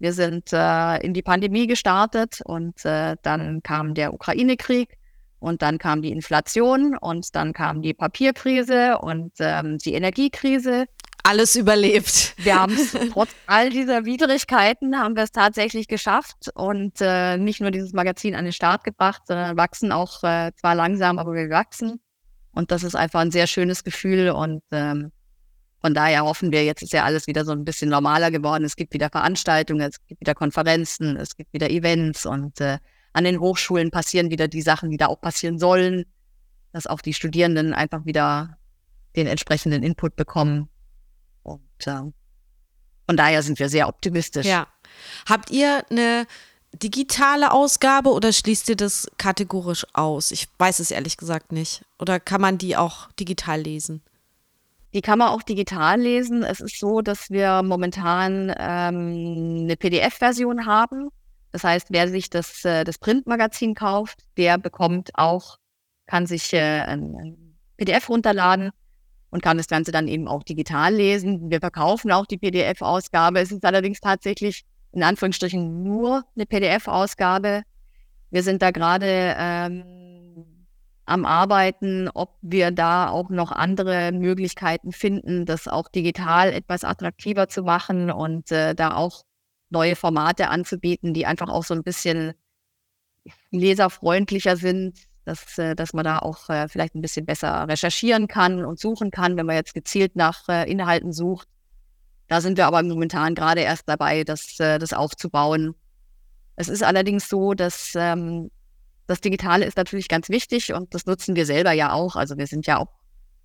Wir sind äh, in die Pandemie gestartet und äh, dann kam der Ukraine-Krieg. Und dann kam die Inflation und dann kam die Papierkrise und ähm, die Energiekrise. Alles überlebt. Wir haben es trotz all dieser Widrigkeiten haben wir es tatsächlich geschafft und äh, nicht nur dieses Magazin an den Start gebracht, sondern wachsen auch äh, zwar langsam, aber wir wachsen. Und das ist einfach ein sehr schönes Gefühl und ähm, von daher hoffen wir, jetzt ist ja alles wieder so ein bisschen normaler geworden. Es gibt wieder Veranstaltungen, es gibt wieder Konferenzen, es gibt wieder Events und äh, an den Hochschulen passieren wieder die Sachen, die da auch passieren sollen, dass auch die Studierenden einfach wieder den entsprechenden Input bekommen. Und äh, von daher sind wir sehr optimistisch. Ja. Habt ihr eine digitale Ausgabe oder schließt ihr das kategorisch aus? Ich weiß es ehrlich gesagt nicht. Oder kann man die auch digital lesen? Die kann man auch digital lesen. Es ist so, dass wir momentan ähm, eine P D F-Version haben. Das heißt, wer sich das, das Printmagazin kauft, der bekommt auch, kann sich ein P D F runterladen und kann das Ganze dann eben auch digital lesen. Wir verkaufen auch die P D F-Ausgabe. Es ist allerdings tatsächlich in Anführungsstrichen nur eine P D F-Ausgabe. Wir sind da gerade ähm, am Arbeiten, ob wir da auch noch andere Möglichkeiten finden, das auch digital etwas attraktiver zu machen und äh, da auch neue Formate anzubieten, die einfach auch so ein bisschen leserfreundlicher sind, dass, dass man da auch äh, vielleicht ein bisschen besser recherchieren kann und suchen kann, wenn man jetzt gezielt nach äh, Inhalten sucht. Da sind wir aber momentan gerade erst dabei, das, äh, das aufzubauen. Es ist allerdings so, dass ähm, das Digitale ist natürlich ganz wichtig und das nutzen wir selber ja auch. Also wir sind ja auch,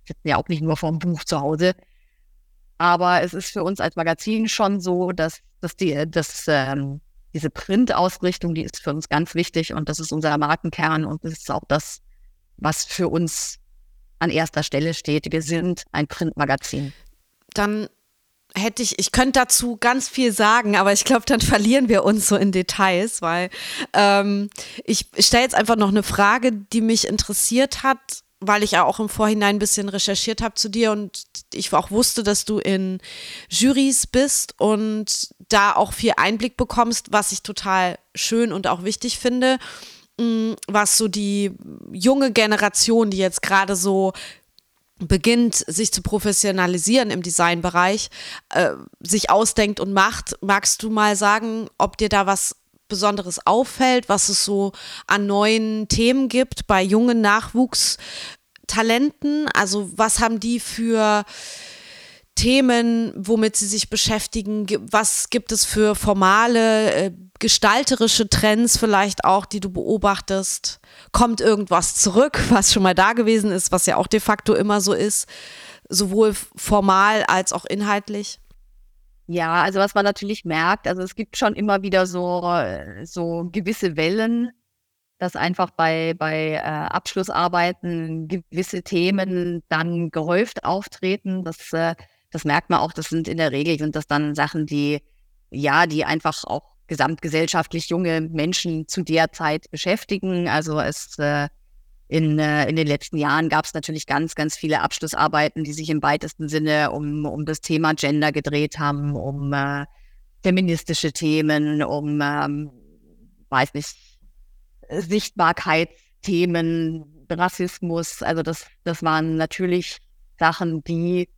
sitzen ja auch nicht nur vorm Buch zu Hause. Aber es ist für uns als Magazin schon so, dass, dass, die, dass ähm, diese Printausrichtung, die ist für uns ganz wichtig und das ist unser Markenkern und das ist auch das, was für uns an erster Stelle steht. Wir sind ein Printmagazin. Dann hätte ich, ich könnte dazu ganz viel sagen, aber ich glaube, dann verlieren wir uns so in Details, weil ähm, ich stelle jetzt einfach noch eine Frage, die mich interessiert hat, weil ich ja auch im Vorhinein ein bisschen recherchiert habe zu dir und ich auch wusste, dass du in Jurys bist und da auch viel Einblick bekommst, was ich total schön und auch wichtig finde, was so die junge Generation, die jetzt gerade so beginnt, sich zu professionalisieren im Designbereich, äh, sich ausdenkt und macht. Magst du mal sagen, ob dir da was Besonderes auffällt, was es so an neuen Themen gibt bei jungen Nachwuchstalenten? Also was haben die für Themen, womit sie sich beschäftigen? Was gibt es für formale, äh, gestalterische Trends vielleicht auch, die du beobachtest? Kommt irgendwas zurück, was schon mal da gewesen ist, was ja auch de facto immer so ist, sowohl formal als auch inhaltlich? Ja, also was man natürlich merkt, also es gibt schon immer wieder so, so gewisse Wellen, dass einfach bei, bei äh, Abschlussarbeiten gewisse Themen dann gehäuft auftreten. Das, äh, das merkt man auch, das sind in der Regel, sind das dann Sachen, die, ja, die einfach auch gesamtgesellschaftlich junge Menschen zu der Zeit beschäftigen. Also es äh, In, äh, in den letzten Jahren gab es natürlich ganz, ganz viele Abschlussarbeiten, die sich im weitesten Sinne um, um das Thema Gender gedreht haben, um äh, feministische Themen, um, ähm, weiß nicht, Sichtbarkeitsthemen, Rassismus. Also das, das waren natürlich Sachen, die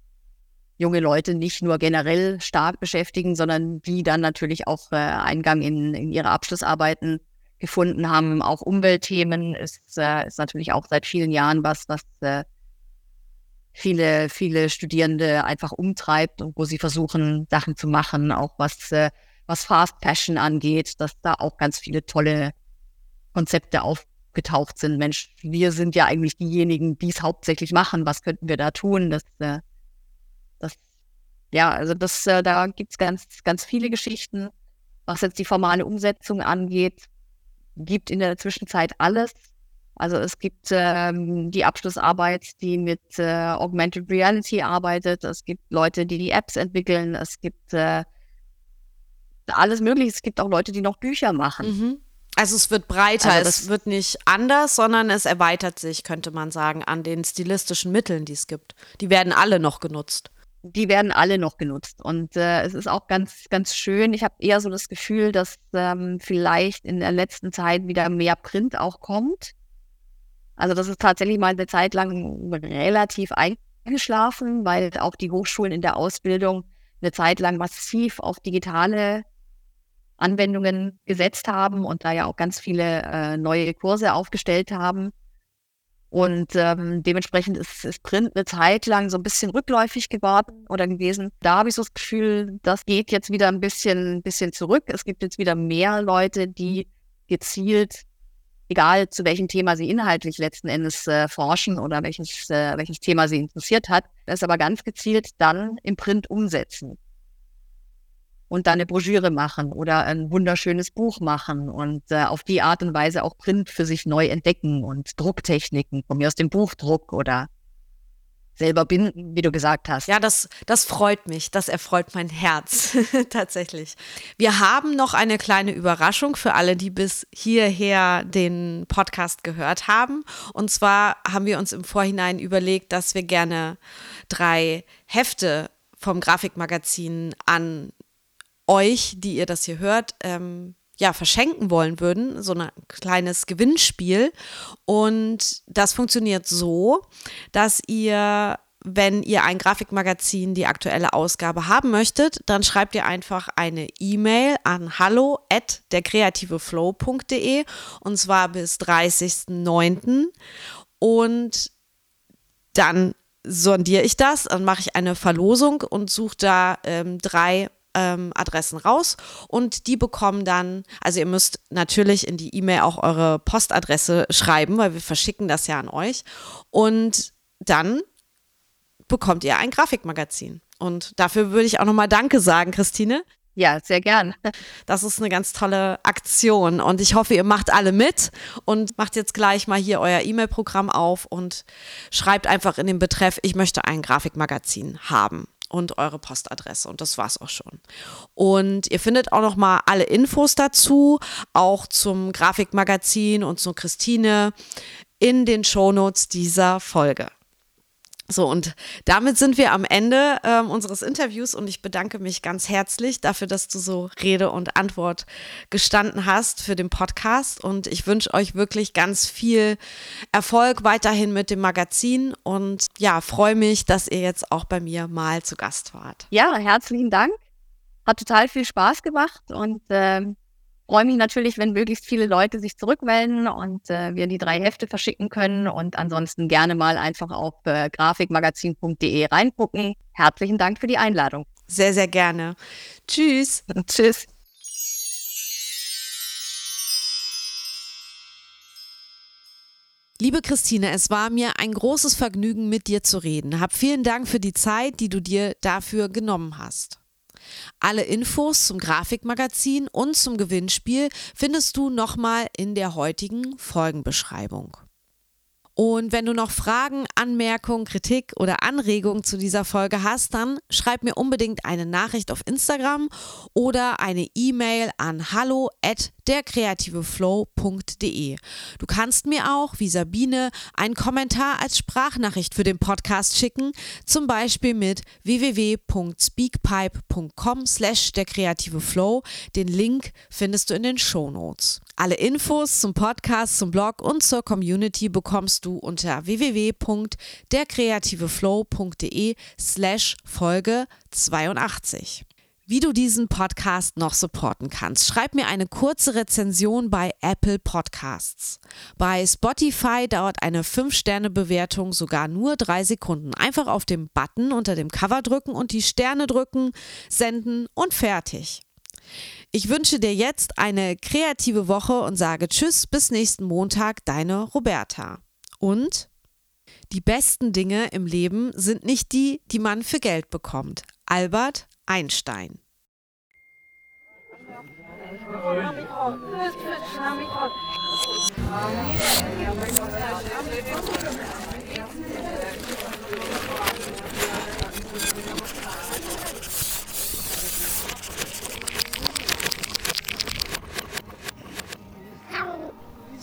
junge Leute nicht nur generell stark beschäftigen, sondern die dann natürlich auch äh, Eingang in, in ihre Abschlussarbeiten gefunden haben. Auch Umweltthemen ist, äh, ist natürlich auch seit vielen Jahren was, was äh, viele, viele Studierende einfach umtreibt und wo sie versuchen, Sachen zu machen, auch was, äh, was Fast Fashion angeht, dass da auch ganz viele tolle Konzepte aufgetaucht sind. Mensch, wir sind ja eigentlich diejenigen, die es hauptsächlich machen. Was könnten wir da tun? Das, äh, das, ja, also das, äh, da gibt es ganz, ganz viele Geschichten. Was jetzt die formale Umsetzung angeht, gibt in der Zwischenzeit alles. Also es gibt ähm, die Abschlussarbeit, die mit äh, Augmented Reality arbeitet. Es gibt Leute, die die Apps entwickeln. Es gibt äh, alles Mögliche. Es gibt auch Leute, die noch Bücher machen. Mhm. Also es wird breiter, also es wird nicht anders, sondern es erweitert sich, könnte man sagen, an den stilistischen Mitteln, die es gibt. Die werden alle noch genutzt. Die werden alle noch genutzt. Und äh, es ist auch ganz, ganz schön. Ich habe eher so das Gefühl, dass ähm, vielleicht in der letzten Zeit wieder mehr Print auch kommt. Also das ist tatsächlich mal eine Zeit lang relativ eingeschlafen, weil auch die Hochschulen in der Ausbildung eine Zeit lang massiv auf digitale Anwendungen gesetzt haben und da ja auch ganz viele äh, neue Kurse aufgestellt haben. Und ähm, dementsprechend ist, ist Print eine Zeit lang so ein bisschen rückläufig geworden oder gewesen. Da habe ich so das Gefühl, das geht jetzt wieder ein bisschen, bisschen zurück. Es gibt jetzt wieder mehr Leute, die gezielt, egal zu welchem Thema sie inhaltlich letzten Endes äh, forschen oder welches, äh, welches Thema sie interessiert hat, das aber ganz gezielt dann im Print umsetzen und dann eine Broschüre machen oder ein wunderschönes Buch machen und äh, auf die Art und Weise auch Print für sich neu entdecken und Drucktechniken, von mir aus dem Buchdruck oder selber binden, wie du gesagt hast. Ja, das, das freut mich. Das erfreut mein Herz, tatsächlich. Wir haben noch eine kleine Überraschung für alle, die bis hierher den Podcast gehört haben. Und zwar haben wir uns im Vorhinein überlegt, dass wir gerne drei Hefte vom Grafikmagazin an euch, die ihr das hier hört, ähm, ja, verschenken wollen würden, so ein kleines Gewinnspiel. Und das funktioniert so, dass ihr, wenn ihr ein Grafikmagazin, die aktuelle Ausgabe haben möchtet, dann schreibt ihr einfach eine E-Mail an hallo at der kreative flow punkt de und zwar bis dreißigsten neunten und dann sondiere ich das, dann mache ich eine Verlosung und suche da ähm, drei Ähm, Adressen raus und die bekommen dann, also ihr müsst natürlich in die E-Mail auch eure Postadresse schreiben, weil wir verschicken das ja an euch und dann bekommt ihr ein Grafikmagazin und dafür würde ich auch nochmal Danke sagen, Christine. Ja, sehr gern. Das ist eine ganz tolle Aktion und ich hoffe, ihr macht alle mit und macht jetzt gleich mal hier euer E-Mail-Programm auf und schreibt einfach in den Betreff, ich möchte ein Grafikmagazin haben. Und eure Postadresse und das war's auch schon. Und ihr findet auch nochmal alle Infos dazu, auch zum Grafikmagazin und zu Christine in den Shownotes dieser Folge. So, und damit sind wir am Ende äh, unseres Interviews und ich bedanke mich ganz herzlich dafür, dass du so Rede und Antwort gestanden hast für den Podcast und ich wünsche euch wirklich ganz viel Erfolg weiterhin mit dem Magazin und ja, freue mich, dass ihr jetzt auch bei mir mal zu Gast wart. Ja, herzlichen Dank. Hat total viel Spaß gemacht und äh, freue mich natürlich, wenn möglichst viele Leute sich zurückmelden und äh, wir die drei Hefte verschicken können und ansonsten gerne mal einfach auf äh, grafikmagazin punkt de reingucken. Herzlichen Dank für die Einladung. Sehr, sehr gerne. Tschüss. Tschüss. Liebe Christine, es war mir ein großes Vergnügen, mit dir zu reden. Hab vielen Dank für die Zeit, die du dir dafür genommen hast. Alle Infos zum Grafikmagazin und zum Gewinnspiel findest du nochmal in der heutigen Folgenbeschreibung. Und wenn du noch Fragen, Anmerkungen, Kritik oder Anregungen zu dieser Folge hast, dann schreib mir unbedingt eine Nachricht auf Instagram oder eine E-Mail an hallo at der kreative flow punkt de. Du kannst mir auch, wie Sabine, einen Kommentar als Sprachnachricht für den Podcast schicken, zum Beispiel mit w w w punkt speakpipe punkt com slash der kreative flow. Den Link findest du in den Shownotes. Alle Infos zum Podcast, zum Blog und zur Community bekommst du unter w w w punkt der kreative flow punkt de slash Folge zweiundachtzig. Wie du diesen Podcast noch supporten kannst, schreib mir eine kurze Rezension bei Apple Podcasts. Bei Spotify dauert eine fünf Sterne Bewertung sogar nur drei Sekunden. Einfach auf den Button unter dem Cover drücken und die Sterne drücken, senden und fertig. Ich wünsche dir jetzt eine kreative Woche und sage Tschüss, bis nächsten Montag, deine Roberta. Und die besten Dinge im Leben sind nicht die, die man für Geld bekommt. Albert Einstein.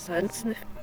Sonst nicht.